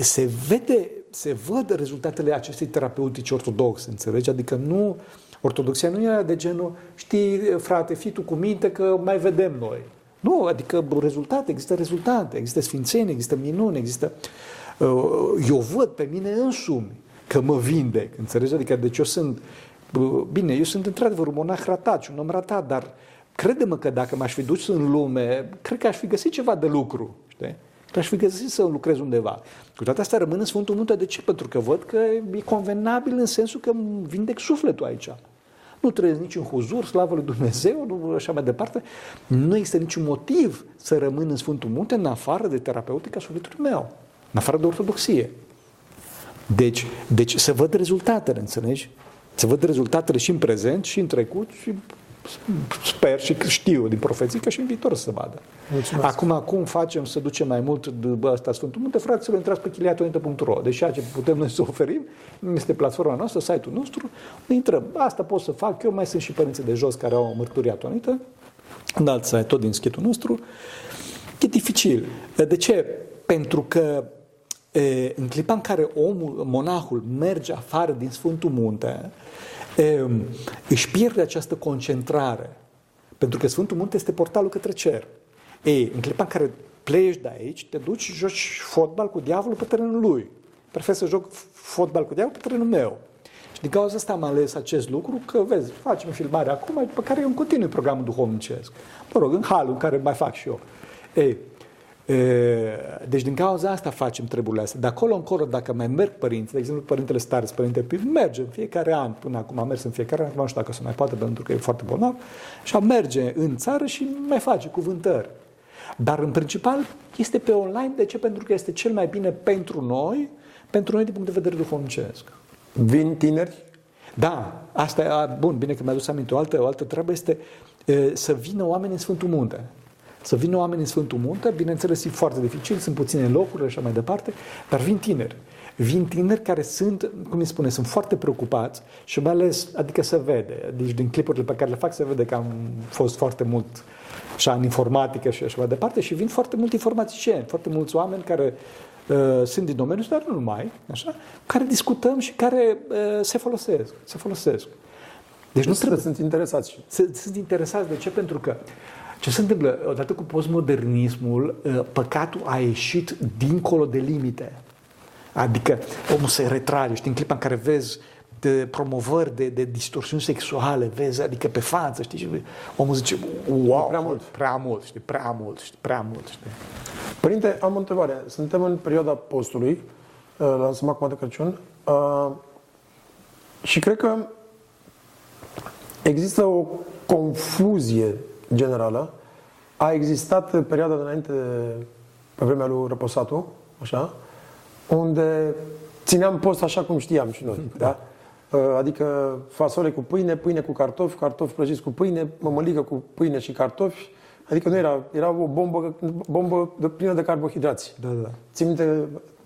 se vede, se văd rezultatele acestei terapeutici ortodoxe, înțelegi? Adică nu, ortodoxia nu e de genul, știi, frate, fii tu cu minte că mai vedem noi. Nu, adică rezultate, există rezultate, există sfințenie, există minune, există... Eu văd pe mine însumi că mă vindec, înțelegi? Adică, deci eu sunt... Bine, eu sunt într-adevăr un monah ratat și un om ratat, dar crede-mă că dacă m-aș fi dus în lume, cred că aș fi găsit ceva de lucru, știi? Că aș fi găsit să lucrez undeva. Cu toate astea rămân în Sfântul Munte. De ce? Pentru că văd că e convenabil în sensul că îmi vindec sufletul aici. Nu trăiesc nici în huzur, slavă lui Dumnezeu, nu, așa mai departe. Nu există niciun motiv să rămân în Sfântul Munte în afară de terapeutica sufletului meu, în afară de ortodoxie. Deci, deci să văd rezultatele, înțelegi? Să văd rezultatele și în prezent, și în trecut, și sper și știu din profeții că și în viitor să vadă. Mulțumesc. Acum, cum facem să ducem mai mult de ăsta Sfântul Munte? Fraților, intrați pe chilia athonita punct ro. Deci ceea ce putem noi să oferim este platforma noastră, site-ul nostru. Intrăm. Asta pot să fac eu. Mai sunt și părinții de jos care au o mărturie atonită. În alt site, tot din schitul nostru. E dificil. De ce? Pentru că e, în clipa în care omul, monahul, merge afară din Sfântul Munte, E, își pierde această concentrare, pentru că Sfântul Munte este portalul către cer. Ei, în clipa în care pleci de aici, te duci și joci fotbal cu diavolul pe terenul lui. Prefer să joc fotbal cu diavolul pe terenul meu. Și din cauza asta am ales acest lucru, că vezi, facem filmare acum, după care eu îmi continui programul duhovnicesc. Mă rog, în halul în care mai fac și eu. Ei, deci din cauza asta facem treburile astea. De acolo încolo, dacă mai merg părinții, de exemplu Părintele Stares, Părintele Piv, merge în fiecare an, până acum a mers în fiecare an, nu știu dacă se mai poate pentru că e foarte bolnav, și merge în țară și mai face cuvântări. Dar în principal este pe online. De ce? Pentru că este cel mai bine pentru noi, pentru noi din punct de vedere duhovnicesc. Vin tineri? Da, asta e, a, bun, bine că mi-a adus aminte. O altă, o altă treabă este e, să vină oameni în Sfântul Munte. Să vină oameni în Sfântul Munte, bineînțeles, e foarte dificil, sunt puține locuri și așa mai departe, dar vin tineri. Vin tineri care sunt, cum îi spune, sunt foarte preocupați și mai ales, adică se vede, deci din clipurile pe care le fac se vede că am fost foarte mult așa în informatică și așa mai departe și vin foarte mulți informaticieni, foarte mulți oameni care uh, sunt din domeniul, dar nu numai, așa, care discutăm și care uh, se folosesc, se folosesc. Deci nu, nu trebuie, sunt interesați. Sunt, sunt interesați. De ce? Pentru că ce se întâmplă? Odată cu postmodernismul, păcatul a ieșit dincolo de limite. Adică omul se retrage, știi, în clipa în care vezi de promovări de, de distorsiuni sexuale, vezi, adică pe față, știi, omul zice, wow, prea mult, prea mult, știi, prea mult, știi, prea mult, știi. Părinte, am o întrebare. Suntem în perioada postului, lansăm acum de Crăciun, și cred că există o confuzie generală. A existat perioada de înainte, pe vremea lui Răposatu, așa, unde țineam post așa cum știam și noi, da? Adică fasole cu pâine, pâine cu cartofi, cartofi prăjiți cu pâine, mămăligă cu pâine și cartofi. Adică nu era, era o bombă, bombă plină de carbohidrați. Da, da. Țin minte,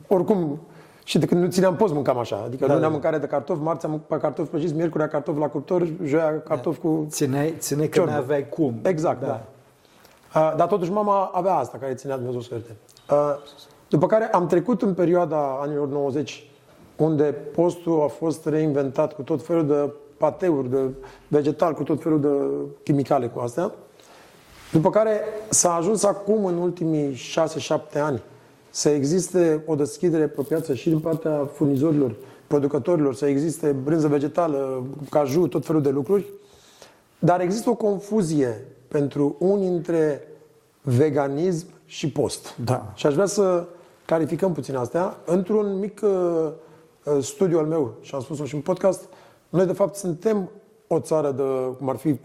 oricum Și de când nu țineam post, mâncam așa. Adică da, luna da. mâncare de cartofi, marți am mâncat cartofi prăjiți, miercurea cartofi la cuptor, joia cartofi da. cu... Țineai, țineai că nu aveai cum. Exact, da. da. Uh, dar totuși mama avea asta, care ținea Dumnezeu să ierte. Uh, după care am trecut în perioada anilor nouăzeci, unde postul a fost reinventat cu tot felul de pateuri, de vegetal, cu tot felul de chimicale cu astea. După care s-a ajuns acum, în ultimii șase șapte ani, să existe o deschidere pe piață și din partea furnizorilor, producătorilor, să existe brânză vegetală, caju, tot felul de lucruri. Dar există o confuzie pentru unii între veganism și post. Da. Și aș vrea să clarificăm puțin astea. Într-un mic uh, studiu al meu, și am spus-o și în podcast, noi de fapt suntem o țară de, cum ar fi,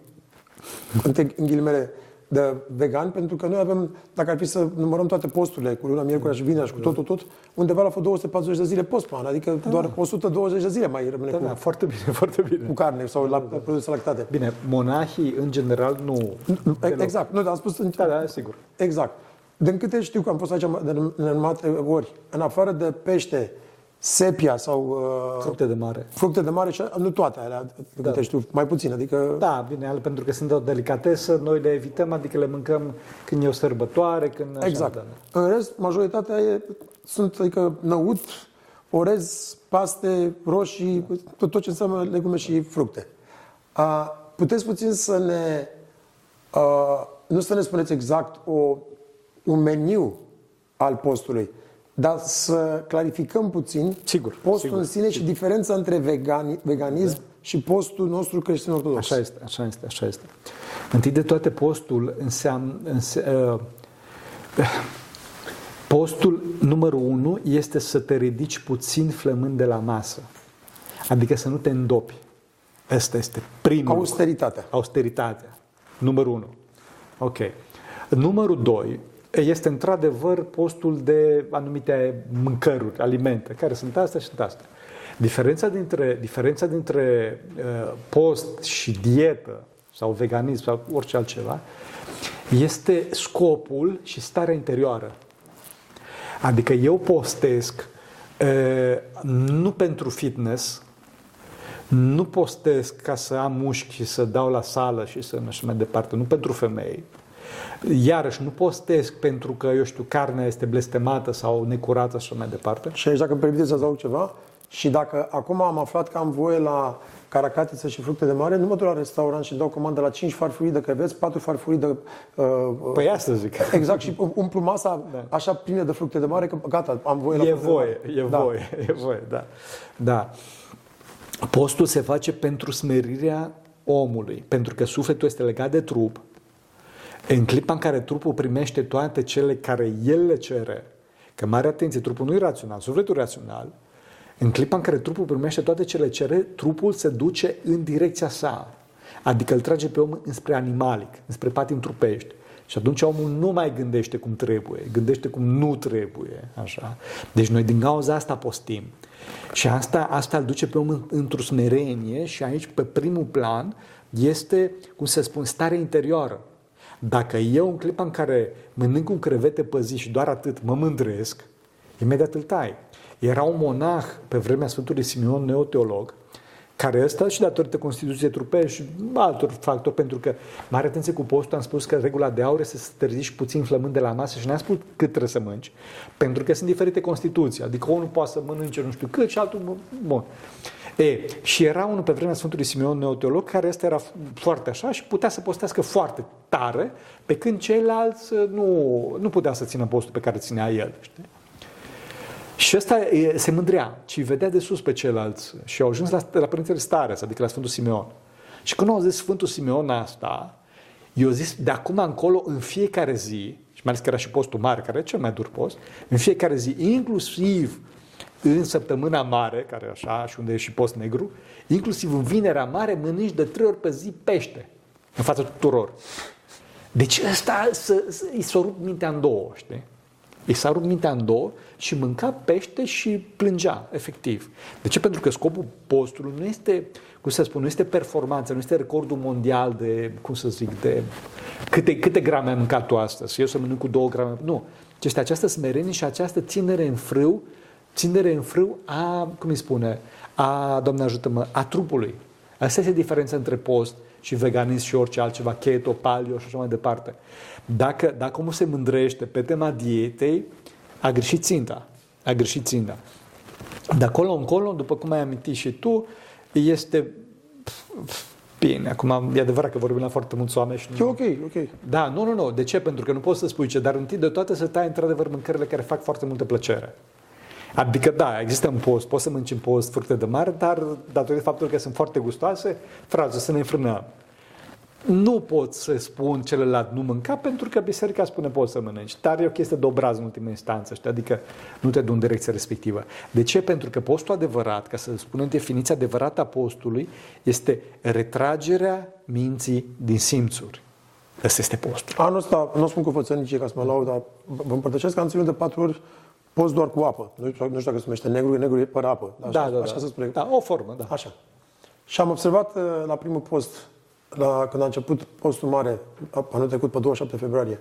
în ghilimele, de vegan, pentru că noi avem, dacă ar fi să numărăm toate posturile, cu luna, miercurea și vinerea și cu totul, tot, undeva la două sute patruzeci de zile post pe an, adică da, doar o sută douăzeci de zile mai rămâne da, cu... Da, foarte bine, foarte bine. Cu carne sau la produse lactate. Bine, monahii, în general, nu... Exact, nu, dar am spus... Da, da, sigur. Exact. Din câte știu că am fost aici de nenumărate ori, în afară de pește, sepia sau... Uh, fructe de mare. Fructe de mare și nu toate alea, da. Te știu, mai puțin, adică... Da, bine, ale, pentru că sunt o delicatesă, noi le evităm, adică le mâncăm când e o sărbătoare, când... Exact. Așa, da. În rest, majoritatea e, sunt, adică, năut, orez, paste, roșii, da. tot, tot ce înseamnă legume și fructe. Uh, puteți puțin să ne... Uh, nu să ne spuneți exact o, un meniu al postului, dar să clarificăm puțin sigur, postul sigur, în sine sigur. și diferența între vegan, veganism da. și postul nostru creștin-ortodox. Așa este, așa este, așa este. Întâi de toate, postul înseamnă... înseamnă uh, postul numărul unu este să te ridici puțin flemând de la masă. Adică să nu te îndopi. Asta este primul. Austeritatea. Lucru. Austeritatea. Numărul unu. Ok. Numărul doi... Este într-adevăr postul de anumite mâncăruri, alimente, care sunt astea și sunt astea. Diferența dintre, diferența dintre uh, post și dietă sau veganism sau orice altceva este scopul și starea interioară. Adică eu postesc uh, nu pentru fitness, nu postesc ca să am mușchi și să dau la sală și să merg mai departe, nu pentru femei. Iarăși, nu postesc pentru că, eu știu, carnea este blestemată sau necurată și mai departe. Și aici, dacă îmi permiteți să adaug ceva, și dacă acum am aflat că am voie la caracatiță și fructe de mare, nu mă duc la restaurant și dau comandă la cinci farfurii de creveți, patru farfurii de... Uh, păi asta zic. Exact, și umplu masa da. așa plină de fructe de mare, că gata, am voie la e voie, e da. voie, e voie, da. da. Postul se face pentru smerirea omului, pentru că sufletul este legat de trup. În clipa în care trupul primește toate cele care el le cere, că mare atenție, trupul nu e rațional, sufletul e rațional, în clipa în care trupul primește toate cele cere, trupul se duce în direcția sa. Adică îl trage pe om înspre animalic, înspre patim trupești. Și atunci omul nu mai gândește cum trebuie, gândește cum nu trebuie. Așa. Deci noi din cauza asta postim. Și asta, asta îl duce pe om într-o smerenie și aici, pe primul plan, este, cum să spun, starea interioară. Dacă eu, în clipa în care mănânc un crevete pe zi și doar atât mă mândresc, imediat îl tai. Era un monah pe vremea Sfântului Simeon, neoteolog, care ăsta și datorită Constituției trupești și altor factori, pentru că, mare atenție cu postul, am spus că regula de aur este să te ridici puțin flămând de la masă și n-am spus cât trebuie să mânci, pentru că sunt diferite Constituții, adică unul poate să mănânce nu știu cât și altul, bun. E, și era unul pe vremea Sfântului Simeon, neoteolog, care ăsta era foarte așa și putea să postească foarte tare, pe când ceilalți nu, nu putea să țină postul pe care ținea el, știi? Și ăsta se mândrea, ci vedea de sus pe ceilalți și au ajuns la, la Părintele Stares, adică la Sfântul Simeon. Și când au zis Sfântul Simeon asta, i-au zis de acum încolo în fiecare zi, și mai ales că era și postul mare, care e cel mai dur post, în fiecare zi, inclusiv în săptămâna mare, care așa și unde e și post negru, inclusiv în vinerea mare, mănânci de trei ori pe zi pește, în fața tuturor. Deci ăsta să, să, i s-a rupt mintea în două, știi? I s-a rupt mintea în două și mânca pește și plângea, efectiv. De ce? Pentru că scopul postului nu este, cum să spun, nu este performanță, nu este recordul mondial de, cum să zic, de câte, câte grame am mâncat tu astăzi, eu să mănânc cu două grame, nu. Deci este această smerenie și această ținere în frâu ținere în frâu a, cum îi spune, a, Doamne ajută-mă, a trupului. Asta este diferența între post și veganism și orice altceva, keto, paleo și așa mai departe. Dacă, dacă omul se mândrește pe tema dietei, a greșit ținta. A greșit ținta. De acolo încolo, după cum ai amintit și tu, este... Bine, acum e adevărat că vorbim la foarte mulți oameni și... Nu... E ok, ok. Da, nu, nu, nu. De ce? Pentru că nu poți să spui ce, dar întâi de toate să tai într-adevăr mâncările care fac foarte multă plăcere. Adică, da, există un post, poți să mânci în post fructe de mare, dar datorită faptului că sunt foarte gustoase, frate, să ne înfrânăm. Nu pot să spun celălalt nu mânca, pentru că biserica spune poți să mănânci, dar e o chestie de obraz în ultimă instanță, știi? Adică nu te duci în direcția respectivă. De ce? Pentru că postul adevărat, ca să spunem definiția adevărată a postului, este retragerea minții din simțuri. Ăsta este postul. Anul ăsta, nu spun cu fățănicii ca să mă laud, dar vă împărtășesc că am ținut de patru ori post doar cu apă. Nu știu dacă se numește negru, că negru e fără apă. Așa, da, da, așa da. Se spune. Da, o formă, da. Așa. Și am observat la primul post, la, când a început postul mare, anul trecut, pe douăzeci și șapte februarie,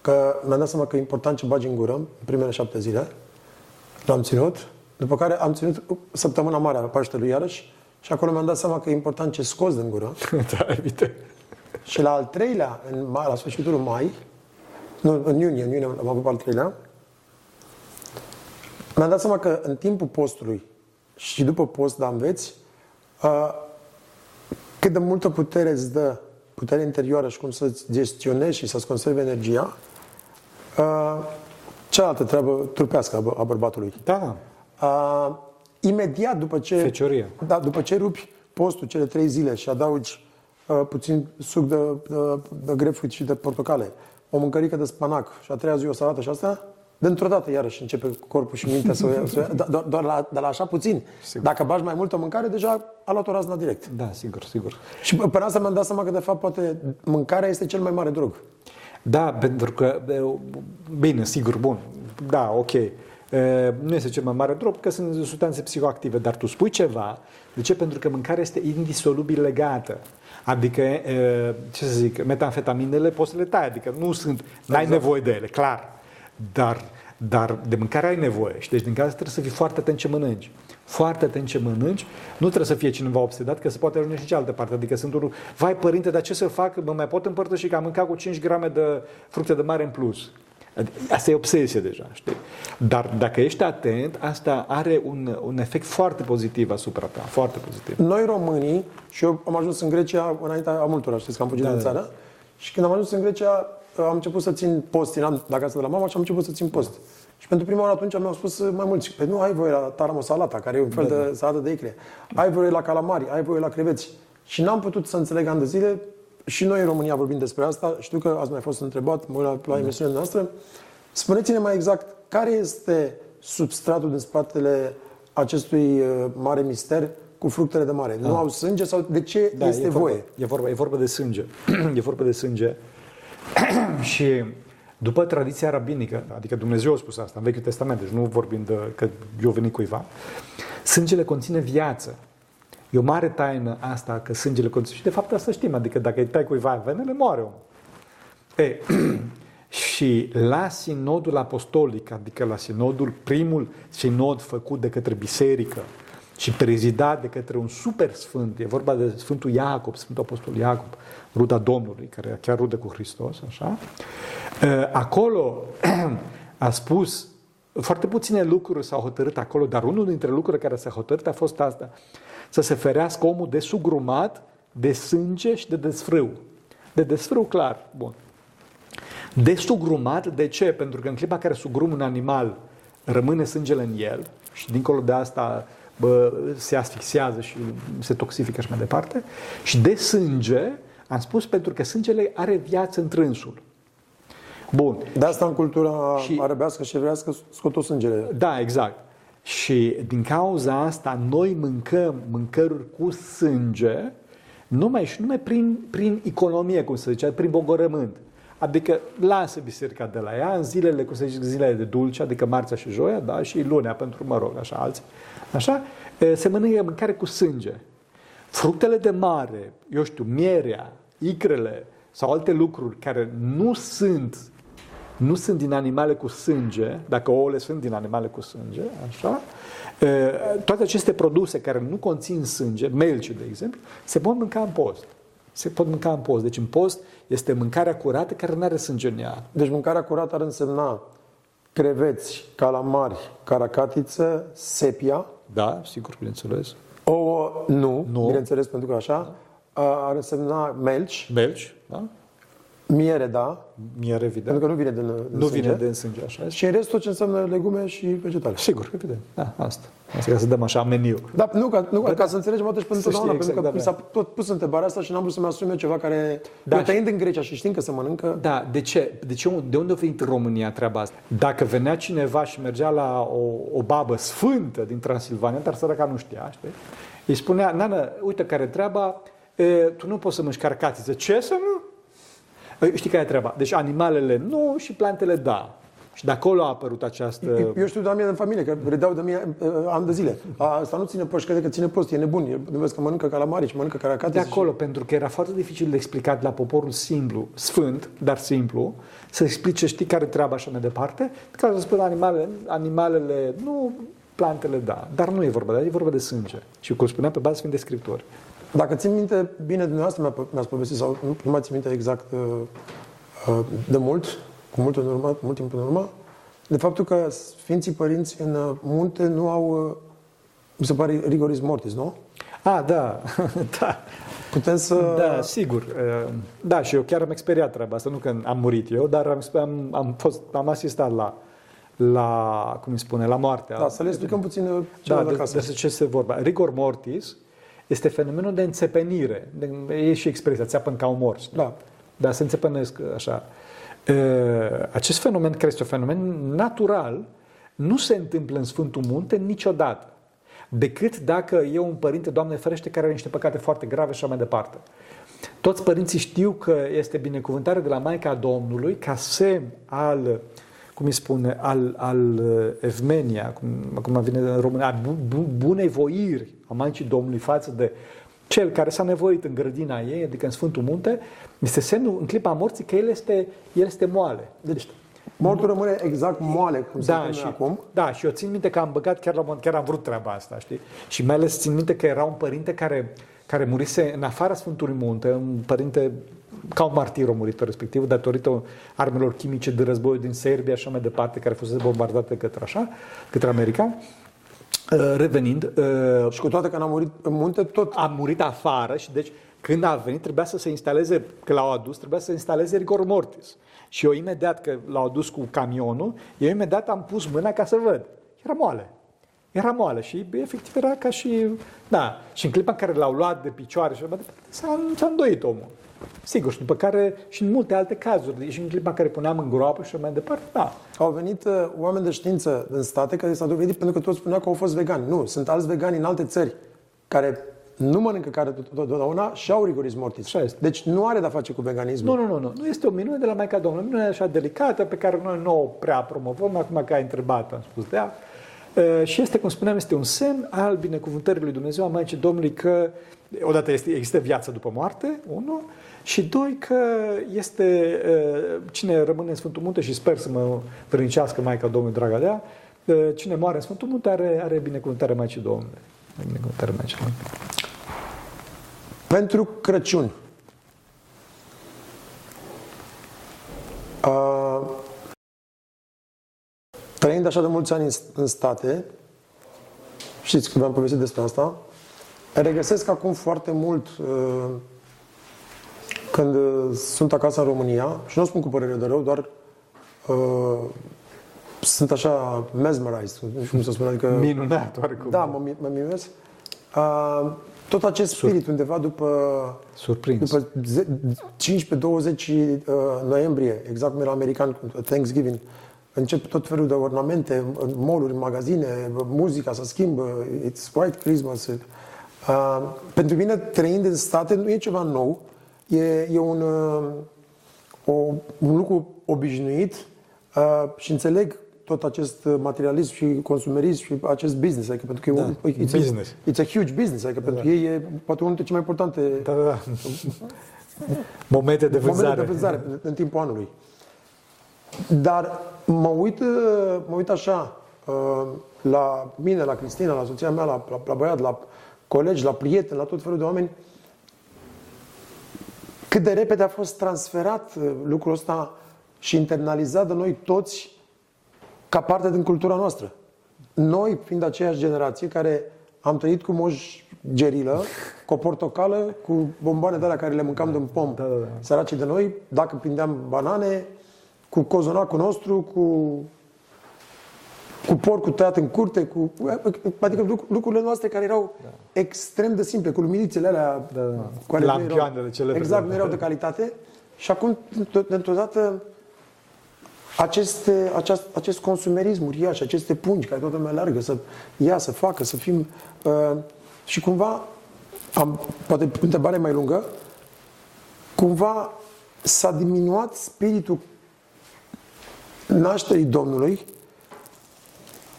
că mi-am dat seama că e important ce bagi în gură în primele șapte zile. L-am ținut, după care am ținut săptămâna mare a Paștelui iarăși și acolo mi-am dat seama că e important ce scoți din gură. Da, evident. Și la al treilea, în, la sfârșitul mai, nu, în iunie, în iunie am avut al treilea, mi-am dat seama că în timpul postului și după post, da, înveți, uh, cât de multă putere îți dă, putere interioară și cum să-ți gestionezi și să-ți conservi energia, uh, cealaltă treabă trupească a, bă- a bărbatului. Da. Uh, imediat după ce... Fecioria. Da, după ce rupi postul cele trei zile și adaugi uh, puțin suc de, de, de grapefruit și de portocale, o mâncărică de spanac și a treia zi o salată și astea, dintr-o dată iarăși începe corpul și mintea să o ia, doar, doar la, de la așa puțin. Sigur. Dacă bagi mai multă mâncare, deja a luat o razna direct. Da, sigur, sigur. Și până asta mi-am dat seama că, de fapt, poate mâncarea este cel mai mare drog. Da, pentru că, bine, sigur, bun, da, ok, nu este cel mai mare drog, că sunt substanțe psihoactive, dar tu spui ceva, de ce? Pentru că mâncarea este indisolubil legată. Adică, ce să zic, metamfetaminele poți să le tai, adică nu sunt, n-ai exact. Nevoie de ele, clar. Dar, dar de mâncare ai nevoie și deci din cauza trebuie să fii foarte atent ce mănânci. Foarte atent ce mănânci, nu trebuie să fie cineva obsedat, că se poate ajunge și cealaltă parte. Adică sunt unul, vai părinte, dar ce să fac, mă mai pot împărtăși că am mâncat cu cinci grame de fructe de mare în plus. Asta e obsesie deja, știi? Dar dacă ești atent, asta are un, un efect foarte pozitiv asupra ta, foarte pozitiv. Noi românii, și eu am ajuns în Grecia înainte a multora, știți că am fugit da, din țară, da. Și când am ajuns în Grecia, am început să țin post, eram de acasă de la mama și am început să țin post. Și pentru prima oară atunci mi-au spus mai mulți, păi nu ai voie la taramosalata, care e un fel da, de da. salată de ecrie, ai voie la calamari, ai voie la creveți. Și n-am putut să înțeleg ani de zile, și noi în România vorbim despre asta, știu că ați mai fost întrebat, mă uit la, la emisiunea noastră, spuneți-ne mai exact care este substratul din spatele acestui mare mister cu fructele de mare. Da. Nu au sânge sau de ce da, este e vorba, voie? E vorba, e vorba de sânge. E vorba de sânge. Și după tradiția rabinică, adică Dumnezeu a spus asta în Vechiul Testament, deci nu vorbim de că eu veni cuiva, sângele conține viață. E o mare taină asta că sângele conține, și de fapt asta știm, adică dacă îi tai cuiva venele, moare omul. E, și la sinodul apostolic, adică la sinodul, primul sinod făcut de către biserică și prezidat de către un super sfânt, e vorba de Sfântul Iacob, Sfântul Apostol Iacob, ruda Domnului, care e chiar rudă cu Hristos, așa, acolo a spus, foarte puține lucruri s-au hotărât acolo, dar unul dintre lucrurile care s-a hotărât a fost asta, să se ferească omul de sugrumat, de sânge și de desfrâu. De desfrâu, clar, bun. De sugrumat, de ce? Pentru că în clipa care sugrum un animal, rămâne sângele în el și dincolo de asta... Bă, se asfixiază și se toxifică și mai departe. Și de sânge, am spus, pentru că sângele are viață întrânsul. Bun. De asta în cultura și, arabească și evrească scot tot sângele. Da, exact. Și din cauza asta noi mâncăm mâncăruri cu sânge numai și numai prin, prin economie, cum se zicea, prin bogorământ. Adică lasă biserica de la ea în zilele, cum se zice, zilele de dulce, adică marțea și joia, da, și lunea pentru, mă rog, așa, alții. Așa? Se mănâncă mâncare cu sânge. Fructele de mare, eu știu, mierea, icrele sau alte lucruri care nu sunt nu sunt din animale cu sânge, dacă ouăle sunt din animale cu sânge, așa, toate aceste produse care nu conțin sânge, melciul de exemplu, se pot mânca în post. Se pot mânca în post. Deci în post este mâncarea curată care nu are sânge în ea. Deci mâncarea curată ar însemna creveți, calamari, caracatiță, sepia. Da, sigur, bineînțeles. Ouă, nu, nu. bineînțeles, pentru că așa. Da. Ar însemna melci. Melci, da. Miere, da. Miere, evident. Pentru că nu vine din, din nu sânge. Vine din sânge, așa. Și în restul ce înseamnă legume și vegetale. Sigur, evident. Da, asta. Asta ca să dăm așa meniu. Da, nu, ca, nu, da, ca să înțelegem atunci până întotdeauna, exact, pentru că da, mi s-a tot pus întrebarea asta și n-am vrut să-mi asume ceva care... Da, eu tăind în Grecia și știm că se mănâncă... Da, de ce? De, ce, de unde a venit România treaba asta? Dacă venea cineva și mergea la o, o babă sfântă din Transilvania, dar săraca nu știa, știi? Îi spunea, nană, uite care treaba, e, tu nu poți să mânci carcatiță. Ce să nu? Știi care e treaba? Deci animalele nu și plantele da. Și de acolo a apărut această... Eu, eu știu, Damian, în familie, că redau de mie uh, ani de zile. Asta nu ține prost, crede că ține prost, e nebun. Eu vezi că mănâncă calamari și mănâncă caracatițe. De acolo, și... pentru că era foarte dificil de explicat la poporul simplu, sfânt, dar simplu, să explice, știi care treaba așa mai departe, ca să spun animalele, animalele nu, plantele da. Dar nu e vorba de aia, e vorba de sânge. Și cum spuneam, pe bază Sfinte Scripturi. Dacă țin minte bine dumneavoastră, mi-ați povestit, sau nu mai țin minte exact de mult, cu mult în urmă, cu mult timp în urmă, de faptul că Sfinții Părinți în munte nu au, mi se pare, rigoris mortis, nu? Ah, da, da. Putem să... Da, sigur. Da, și eu chiar am experiat treaba asta, nu că am murit eu, dar am, am, fost, am asistat la... la, cum îi spune, la moartea. Da, să le explicăm puțin ce da, de, de, de ce se vorba. Rigor mortis este fenomenul de înțepenire. De, e și expresia, țeapăn ca o morți. Da. Dar se înțepenesc așa. E, acest fenomen, care este un fenomen natural, nu se întâmplă în Sfântul Munte niciodată. Decât dacă e un părinte, Doamne ferește, care are niște păcate foarte grave și așa mai departe. Toți părinții știu că este binecuvântare de la Maica Domnului ca semn al... cum îi spune, al, al evmenia, acum vine în România, a bunei voiri a Maicii Domnului față de cel care s-a nevoit în grădina ei, adică în Sfântul Munte, este semnul în clipa morții că el este, el este moale. Deci, mortul rămâne exact moale, cum da, se și, acum. Da, și eu țin minte că am băgat chiar la un moment, chiar am vrut treaba asta, știi? Și mai ales țin minte că era un părinte care, care murise în afara Sfântului Munte, un părinte... ca un martir a murit respectiv, datorită armelor chimice de război din Serbia și așa mai departe, care fusese bombardate către așa, către americani, revenind. Și cu toate că n-a murit în munte, tot... A murit afară și deci când a venit trebuia să se instaleze, că l-au adus, trebuia să se instaleze rigor mortis. Și eu imediat, că l-au adus cu camionul, eu imediat am pus mâna ca să văd. Era moale. Era moale și efectiv era ca și... Da, și în clipa în care l-au luat de picioare și s-a, s-a îndoit omul. Sigur, și după care, și în multe alte cazuri, și în clipa care puneam în groapă și mai departe, da. Au venit uh, oameni de știință din state care s-au dovedit, pentru că toți spuneau că au fost vegani. Nu, sunt alți vegani în alte țări care nu mănâncă care totdeauna și au rigoris mortis. Deci nu are de-a face cu veganismul. Nu, nu, nu, nu. Este o minune de la Maica Domnului, o minune așa delicată pe care noi nu o prea promovăm, acum că ai întrebat, am spus de ea. Uh, și este, cum spuneam, este un semn al binecuvântării lui Dumnezeu a Maicii Domnului că odată este, există viață după moarte, unu, și doi, că este uh, cine rămâne în Sfântul Munte, și sper să mă vrănicească Maica Domnului, draga de ea, uh, cine moare în Sfântul Munte are, are binecuvântarea Maicii Domnului. Binecuvântarea Maicii Domnului. Pentru Crăciun. Uh, trăind așa de mulți ani în, în state, știți că v-am povestit despre asta, regăsesc acum foarte mult uh, când sunt acasă în România, și nu spun cu părere de rău, doar uh, sunt așa mesmerized, nu știu cum să spun, adică... Minunat, oricum. Da, mă, mă mimez. Uh, tot acest spirit Sur... undeva după... Surprins. După cincisprezece douăzeci uh, noiembrie, exact cum era american, Thanksgiving, încep tot felul de ornamente, mall-uri, magazine, muzica se schimbă, it's White Christmas. Uh, pentru mine, trăind în state, nu e ceva nou. E, e un, o, un lucru obișnuit uh, și înțeleg tot acest materialism și consumerism și acest business. Adică pentru că da, e un it's business. A, it's a huge business. Adică da. Pentru ei e poate unul dintre cele mai importante da, da, da. momente de vânzare. Momente de vânzare în timpul anului. Dar mă uit, mă uit așa la mine, la Cristina, la soția mea, la, la, la băiat, la colegi, la prieteni, la tot felul de oameni, cât de repede a fost transferat lucrul ăsta și internalizat de noi toți ca parte din cultura noastră. Noi, fiind aceeași generație care am trăit cu moș gerilă, cu o portocală, cu bomboane de alea care le mâncam din pom, da, da, da. Săracii de noi, dacă prindeam banane, cu cozonacul nostru, cu, cu porcul tăiat în curte, cu, adică lucrurile noastre care erau da. Extrem de simple, cu luminițele alea, da, da. Cu ale lampioanele cele exact, nu erau de calitate. Și acum, dintr-o dată, Aceste, aceast, acest consumerism uriaș, aceste pungi care toată lumea largă să ia, să facă, să fim... Uh, și cumva, am, poate întrebare mai lungă, cumva s-a diminuat spiritul nașterii Domnului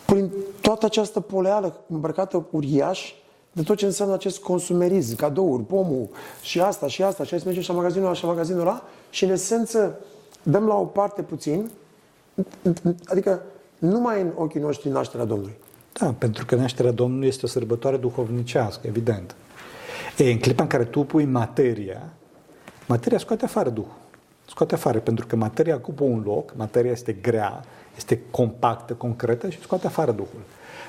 prin toată această poleală îmbrăcată uriaș de tot ce înseamnă acest consumerism, cadouri, pomul și asta și asta și aici mergem și la magazinul ăla și la magazinul ăla și în esență dăm la o parte puțin, adică numai în ochii noștri nașterea Domnului. Da, pentru că nașterea Domnului este o sărbătoare duhovnicească, evident. E, în clipa în care tu pui materia, materia scoate afară Duhul. Scoate afară, pentru că materia ocupă un loc, materia este grea, este compactă, concretă și scoate afară Duhul.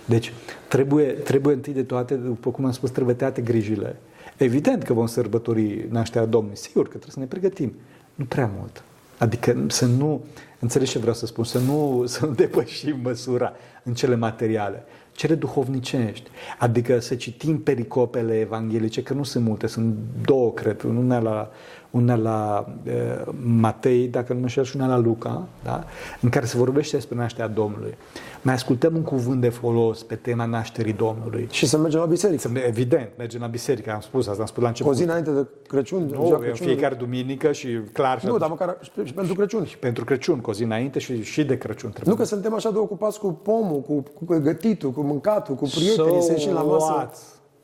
Deci, trebuie, trebuie întâi de toate, după cum am spus, trebuie tăiate grijile. Evident că vom sărbători nașterea Domnului, sigur că trebuie să ne pregătim. Nu prea mult. Adică să nu, înțelegi ce vreau să spun, să nu, să nu depășim măsura în cele materiale, cele duhovnicești. Adică să citim pericopele evanghelice, că nu sunt multe, sunt două, cred, una la, una la e, Matei, dacă nu mă știu, și una la Luca, da? În care se vorbește despre nașterea Domnului. Mai ascultăm un cuvânt de folos pe tema nașterii Domnului. Și să mergem la biserică. Evident, mergem la biserică, am spus asta, am spus la început. O zi înainte de Crăciun. Nu, în fiecare duminică și clar. Și nu, atunci. Dar măcar și pentru Crăciun. Și pentru Crăciun, cu o zi înainte și, și de Crăciun. Trebuie. Nu că suntem așa de ocupați cu pomul, cu, cu gătitul, cu mâncatul, cu prietenii, so să ieșim la masă.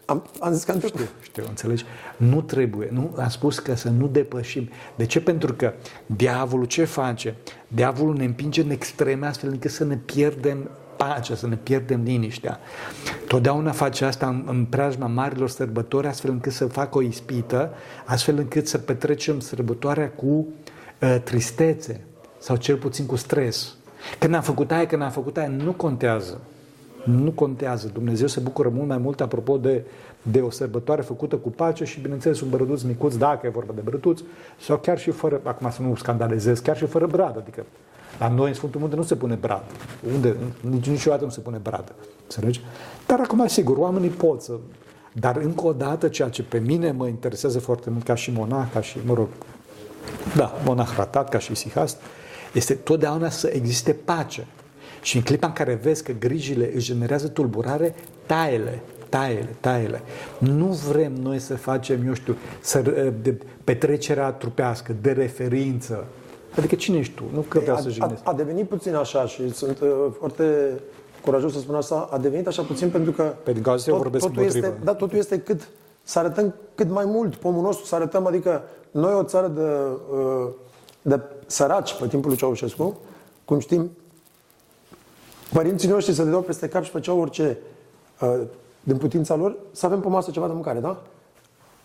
Am, am zis că nu știu. Știu, înțelegi? Nu trebuie. Nu, am spus că să nu depășim. De ce? Pentru că diavolul ce face? Diavolul ne împinge în extreme astfel încât să ne pierdem pacea, să ne pierdem liniștea. Totdeauna face asta în, în preajma marilor sărbători, astfel încât să facă o ispită, astfel încât să petrecem sărbătoarea cu uh, tristețe sau cel puțin cu stres. Că n-am făcut aia, că n-am făcut aia, nu contează. Nu contează. Dumnezeu se bucură mult mai mult apropo de, de o sărbătoare făcută cu pace și, bineînțeles, un brăduț micuți, dacă e vorba de brăduț, sau chiar și fără, acum să nu scandalizez, chiar și fără bradă. Adică la noi, în Sfântul Munte, nu se pune bradă. Unde? Nici, niciodată nu se pune bradă. Înțelegi? Dar acum, sigur, oamenii pot să... Dar, încă o dată, ceea ce pe mine mă interesează foarte mult, ca și monah, ca și, mă rog, da, monah ratat, ca și isihast, este totdeauna să existe pace. Și în clipa în care vezi că grijile își generează tulburare, taie-le, taie-le, taie-le. Nu vrem noi să facem, eu știu, să, de petrecerea trupească, de referință. Adică cine ești tu? Nu că vreau să jignesc. A, a devenit puțin așa și sunt uh, foarte curajos să spun asta. A devenit așa puțin pentru că pentru că tot, vorbesc totul, este, da, totul este cât să arătăm cât mai mult pomul nostru, să arătăm, adică noi o țară de, uh, de săraci pe timpul lui Ceaușescu, cum știm, părinții noștri se dădeau peste cap și făceau orice uh, din putința lor, să avem pe masă ceva de mâncare, da?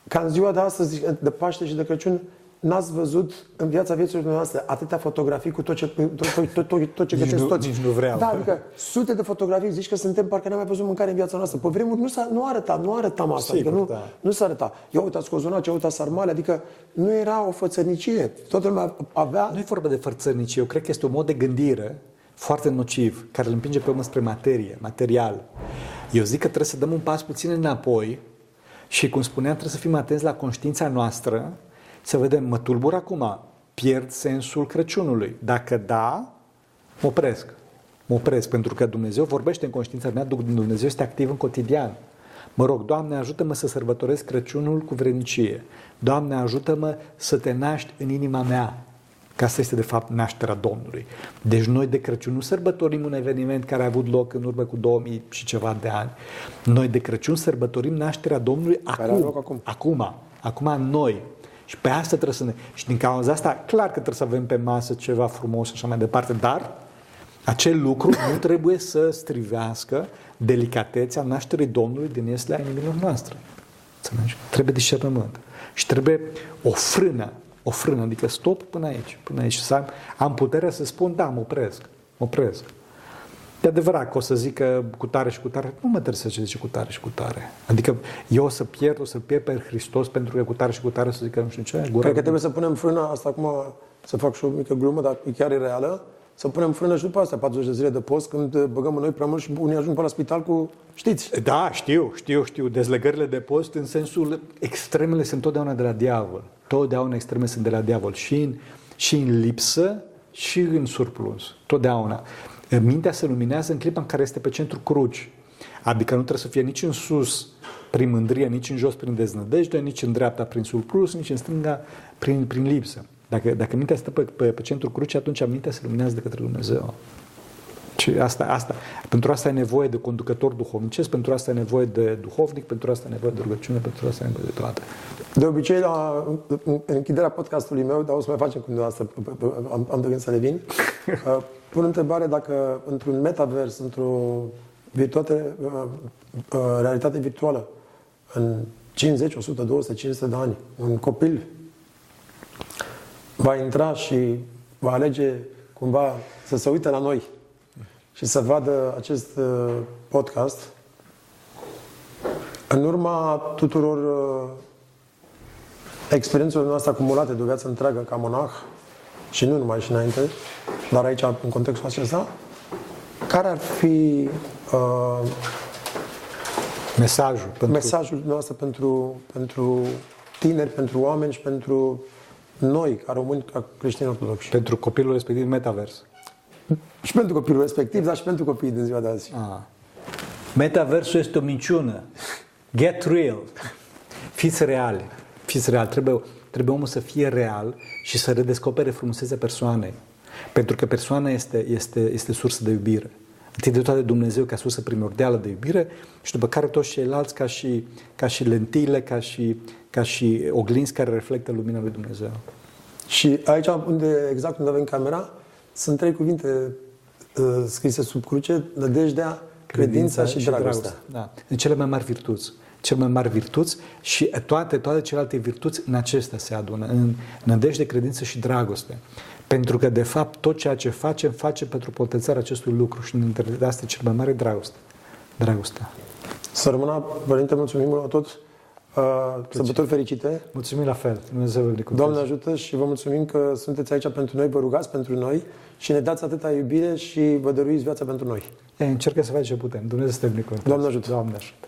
Ca în ziua de astăzi, de Paște și de Crăciun, n-ați văzut în viața vieților noastre atâtea fotografii cu tot ce, tot, tot, tot, tot ce gătesc nu, toți. Nici nu vreau. Da, adică sute de fotografii, zici că suntem, parcă n-am mai văzut mâncare în viața noastră. Pe vremuri nu, s-a, nu arăta, nu arătam asta, sigur, adică nu, da. Nu s-a arăta. Ia uitați cozonace, ia uitați sarmale, adică nu era o fățărnicie. Toată lumea avea... Nu e vorba de fățărnicie, eu cred că este un mod de gândire foarte nociv, care îl împinge pe omul spre materie, material. Eu zic că trebuie să dăm un pas puțin înapoi și, cum spuneam, trebuie să fim atenți la conștiința noastră, să vedem, mă tulbur acum, pierd sensul Crăciunului. Dacă da, mă opresc. Mă opresc, pentru că Dumnezeu vorbește în conștiința mea, Dumnezeu este activ în cotidian. Mă rog, Doamne, ajută-mă să sărbătoresc Crăciunul cu vrednicie. Doamne, ajută-mă să te naști în inima mea. Că asta este, de fapt, nașterea Domnului. Deci noi de Crăciun nu sărbătorim un eveniment care a avut loc în urmă cu două mii și ceva de ani. Noi de Crăciun sărbătorim nașterea Domnului acum. Acum, acum, acum noi. Și pe asta trebuie să ne... Și din cauza asta, clar că trebuie să avem pe masă ceva frumos și așa mai departe, dar acel lucru nu trebuie să strivească delicatețea nașterii Domnului din ieslea inimilor noastre. Trebuie discernământ. Și trebuie o frână, o frână, adică stop până aici, până aici. Să am, am puterea să spun, da, mă opresc, mă opresc. De adevărat că o să zică cu tare și cu tare, nu mă trebuie să zice cu tare și cu tare. Adică eu o să pierd, o să pierd pe Hristos pentru că cu tare și cu tare o să zică nu știu ce. Cred că trebuie să punem frâna, asta acum să fac și o mică glumă, dar e chiar e reală, să punem frână și după asta, patruzeci de zile de post, când băgăm în noi prea mult și unii ajung pe la spital cu... Știți? Da, știu, știu, știu. Dezlegările de post în sensul... Extremele sunt totdeauna de la diavol. Totdeauna extremele sunt de la diavol. Și în, și în lipsă, și în surplus. Totdeauna. Mintea se luminează în clipa în care este pe centru cruci. Adică nu trebuie să fie nici în sus prin mândrie, nici în jos prin deznădejde, nici în dreapta prin surplus, nici în stânga prin, prin lipsă. Dacă, dacă mintea stă pe, pe, pe centrul crucii, atunci mintea se luminează de către Dumnezeu. Și asta, asta. Pentru asta e nevoie de conducător duhovnicesc, pentru asta e nevoie de duhovnic, pentru asta e nevoie de rugăciune, pentru asta e nevoie de toate. De obicei, la închiderea podcastului meu, dar o să mai facem cum de asta, am, am de gând să ne vin, pun întrebare dacă într-un metavers, într-o virtuate, realitate virtuală, în cincizeci, o sută, două sute, cinci sute de ani, un copil va intra și va alege cumva să se uite la noi și să vadă acest podcast în urma tuturor experiențelor noastre acumulate de o viață întreagă ca monah și nu numai și înainte, dar aici, în contextul acesta, care ar fi uh, mesajul, pentru... mesajul noastră pentru, pentru tineri, pentru oameni și pentru noi, ca români, ca creștini ortodoxi. Pentru copilul respectiv metavers. Și pentru copilul respectiv, dar și pentru copiii din ziua de azi. Ah. Metaversul este o minciună. Get real. Fiți reali. Fiți reali. Trebuie, trebuie omul să fie real și să redescopere frumusețea persoanei. Pentru că persoana este, este, este sursă de iubire. Întâi de toate Dumnezeu ca sursă primordială de iubire și după care toți ceilalți ca și, ca și lentile, ca și, ca și oglinzi care reflectă lumina lui Dumnezeu. Și aici, unde, exact unde avem camera, sunt trei cuvinte uh, scrise sub cruce, nădejdea, credința, credința și dragostea. Și dragostea. Da. Cele mai mari virtuți. Cele mai mari virtuți și toate, toate celelalte virtuți în acestea se adună, în nădejde, credință și dragoste. Pentru că, de fapt, tot ceea ce facem, facem pentru potențarea acestui lucru și dintre astea cel mai mare dragoste. Dragostea. Să rămână, Părinte, mulțumim la toți. Uh, sărbători fericite. Mulțumim la fel. Dumnezeu vă binecuvânteze. Doamne ajută și vă mulțumim că sunteți aici pentru noi, vă rugați pentru noi și ne dați atâta iubire și vă dăruiți viața pentru noi. E, încercăm să facem ce putem. Dumnezeu să te binecuvânteze. Doamne ajută. Doamne ajută.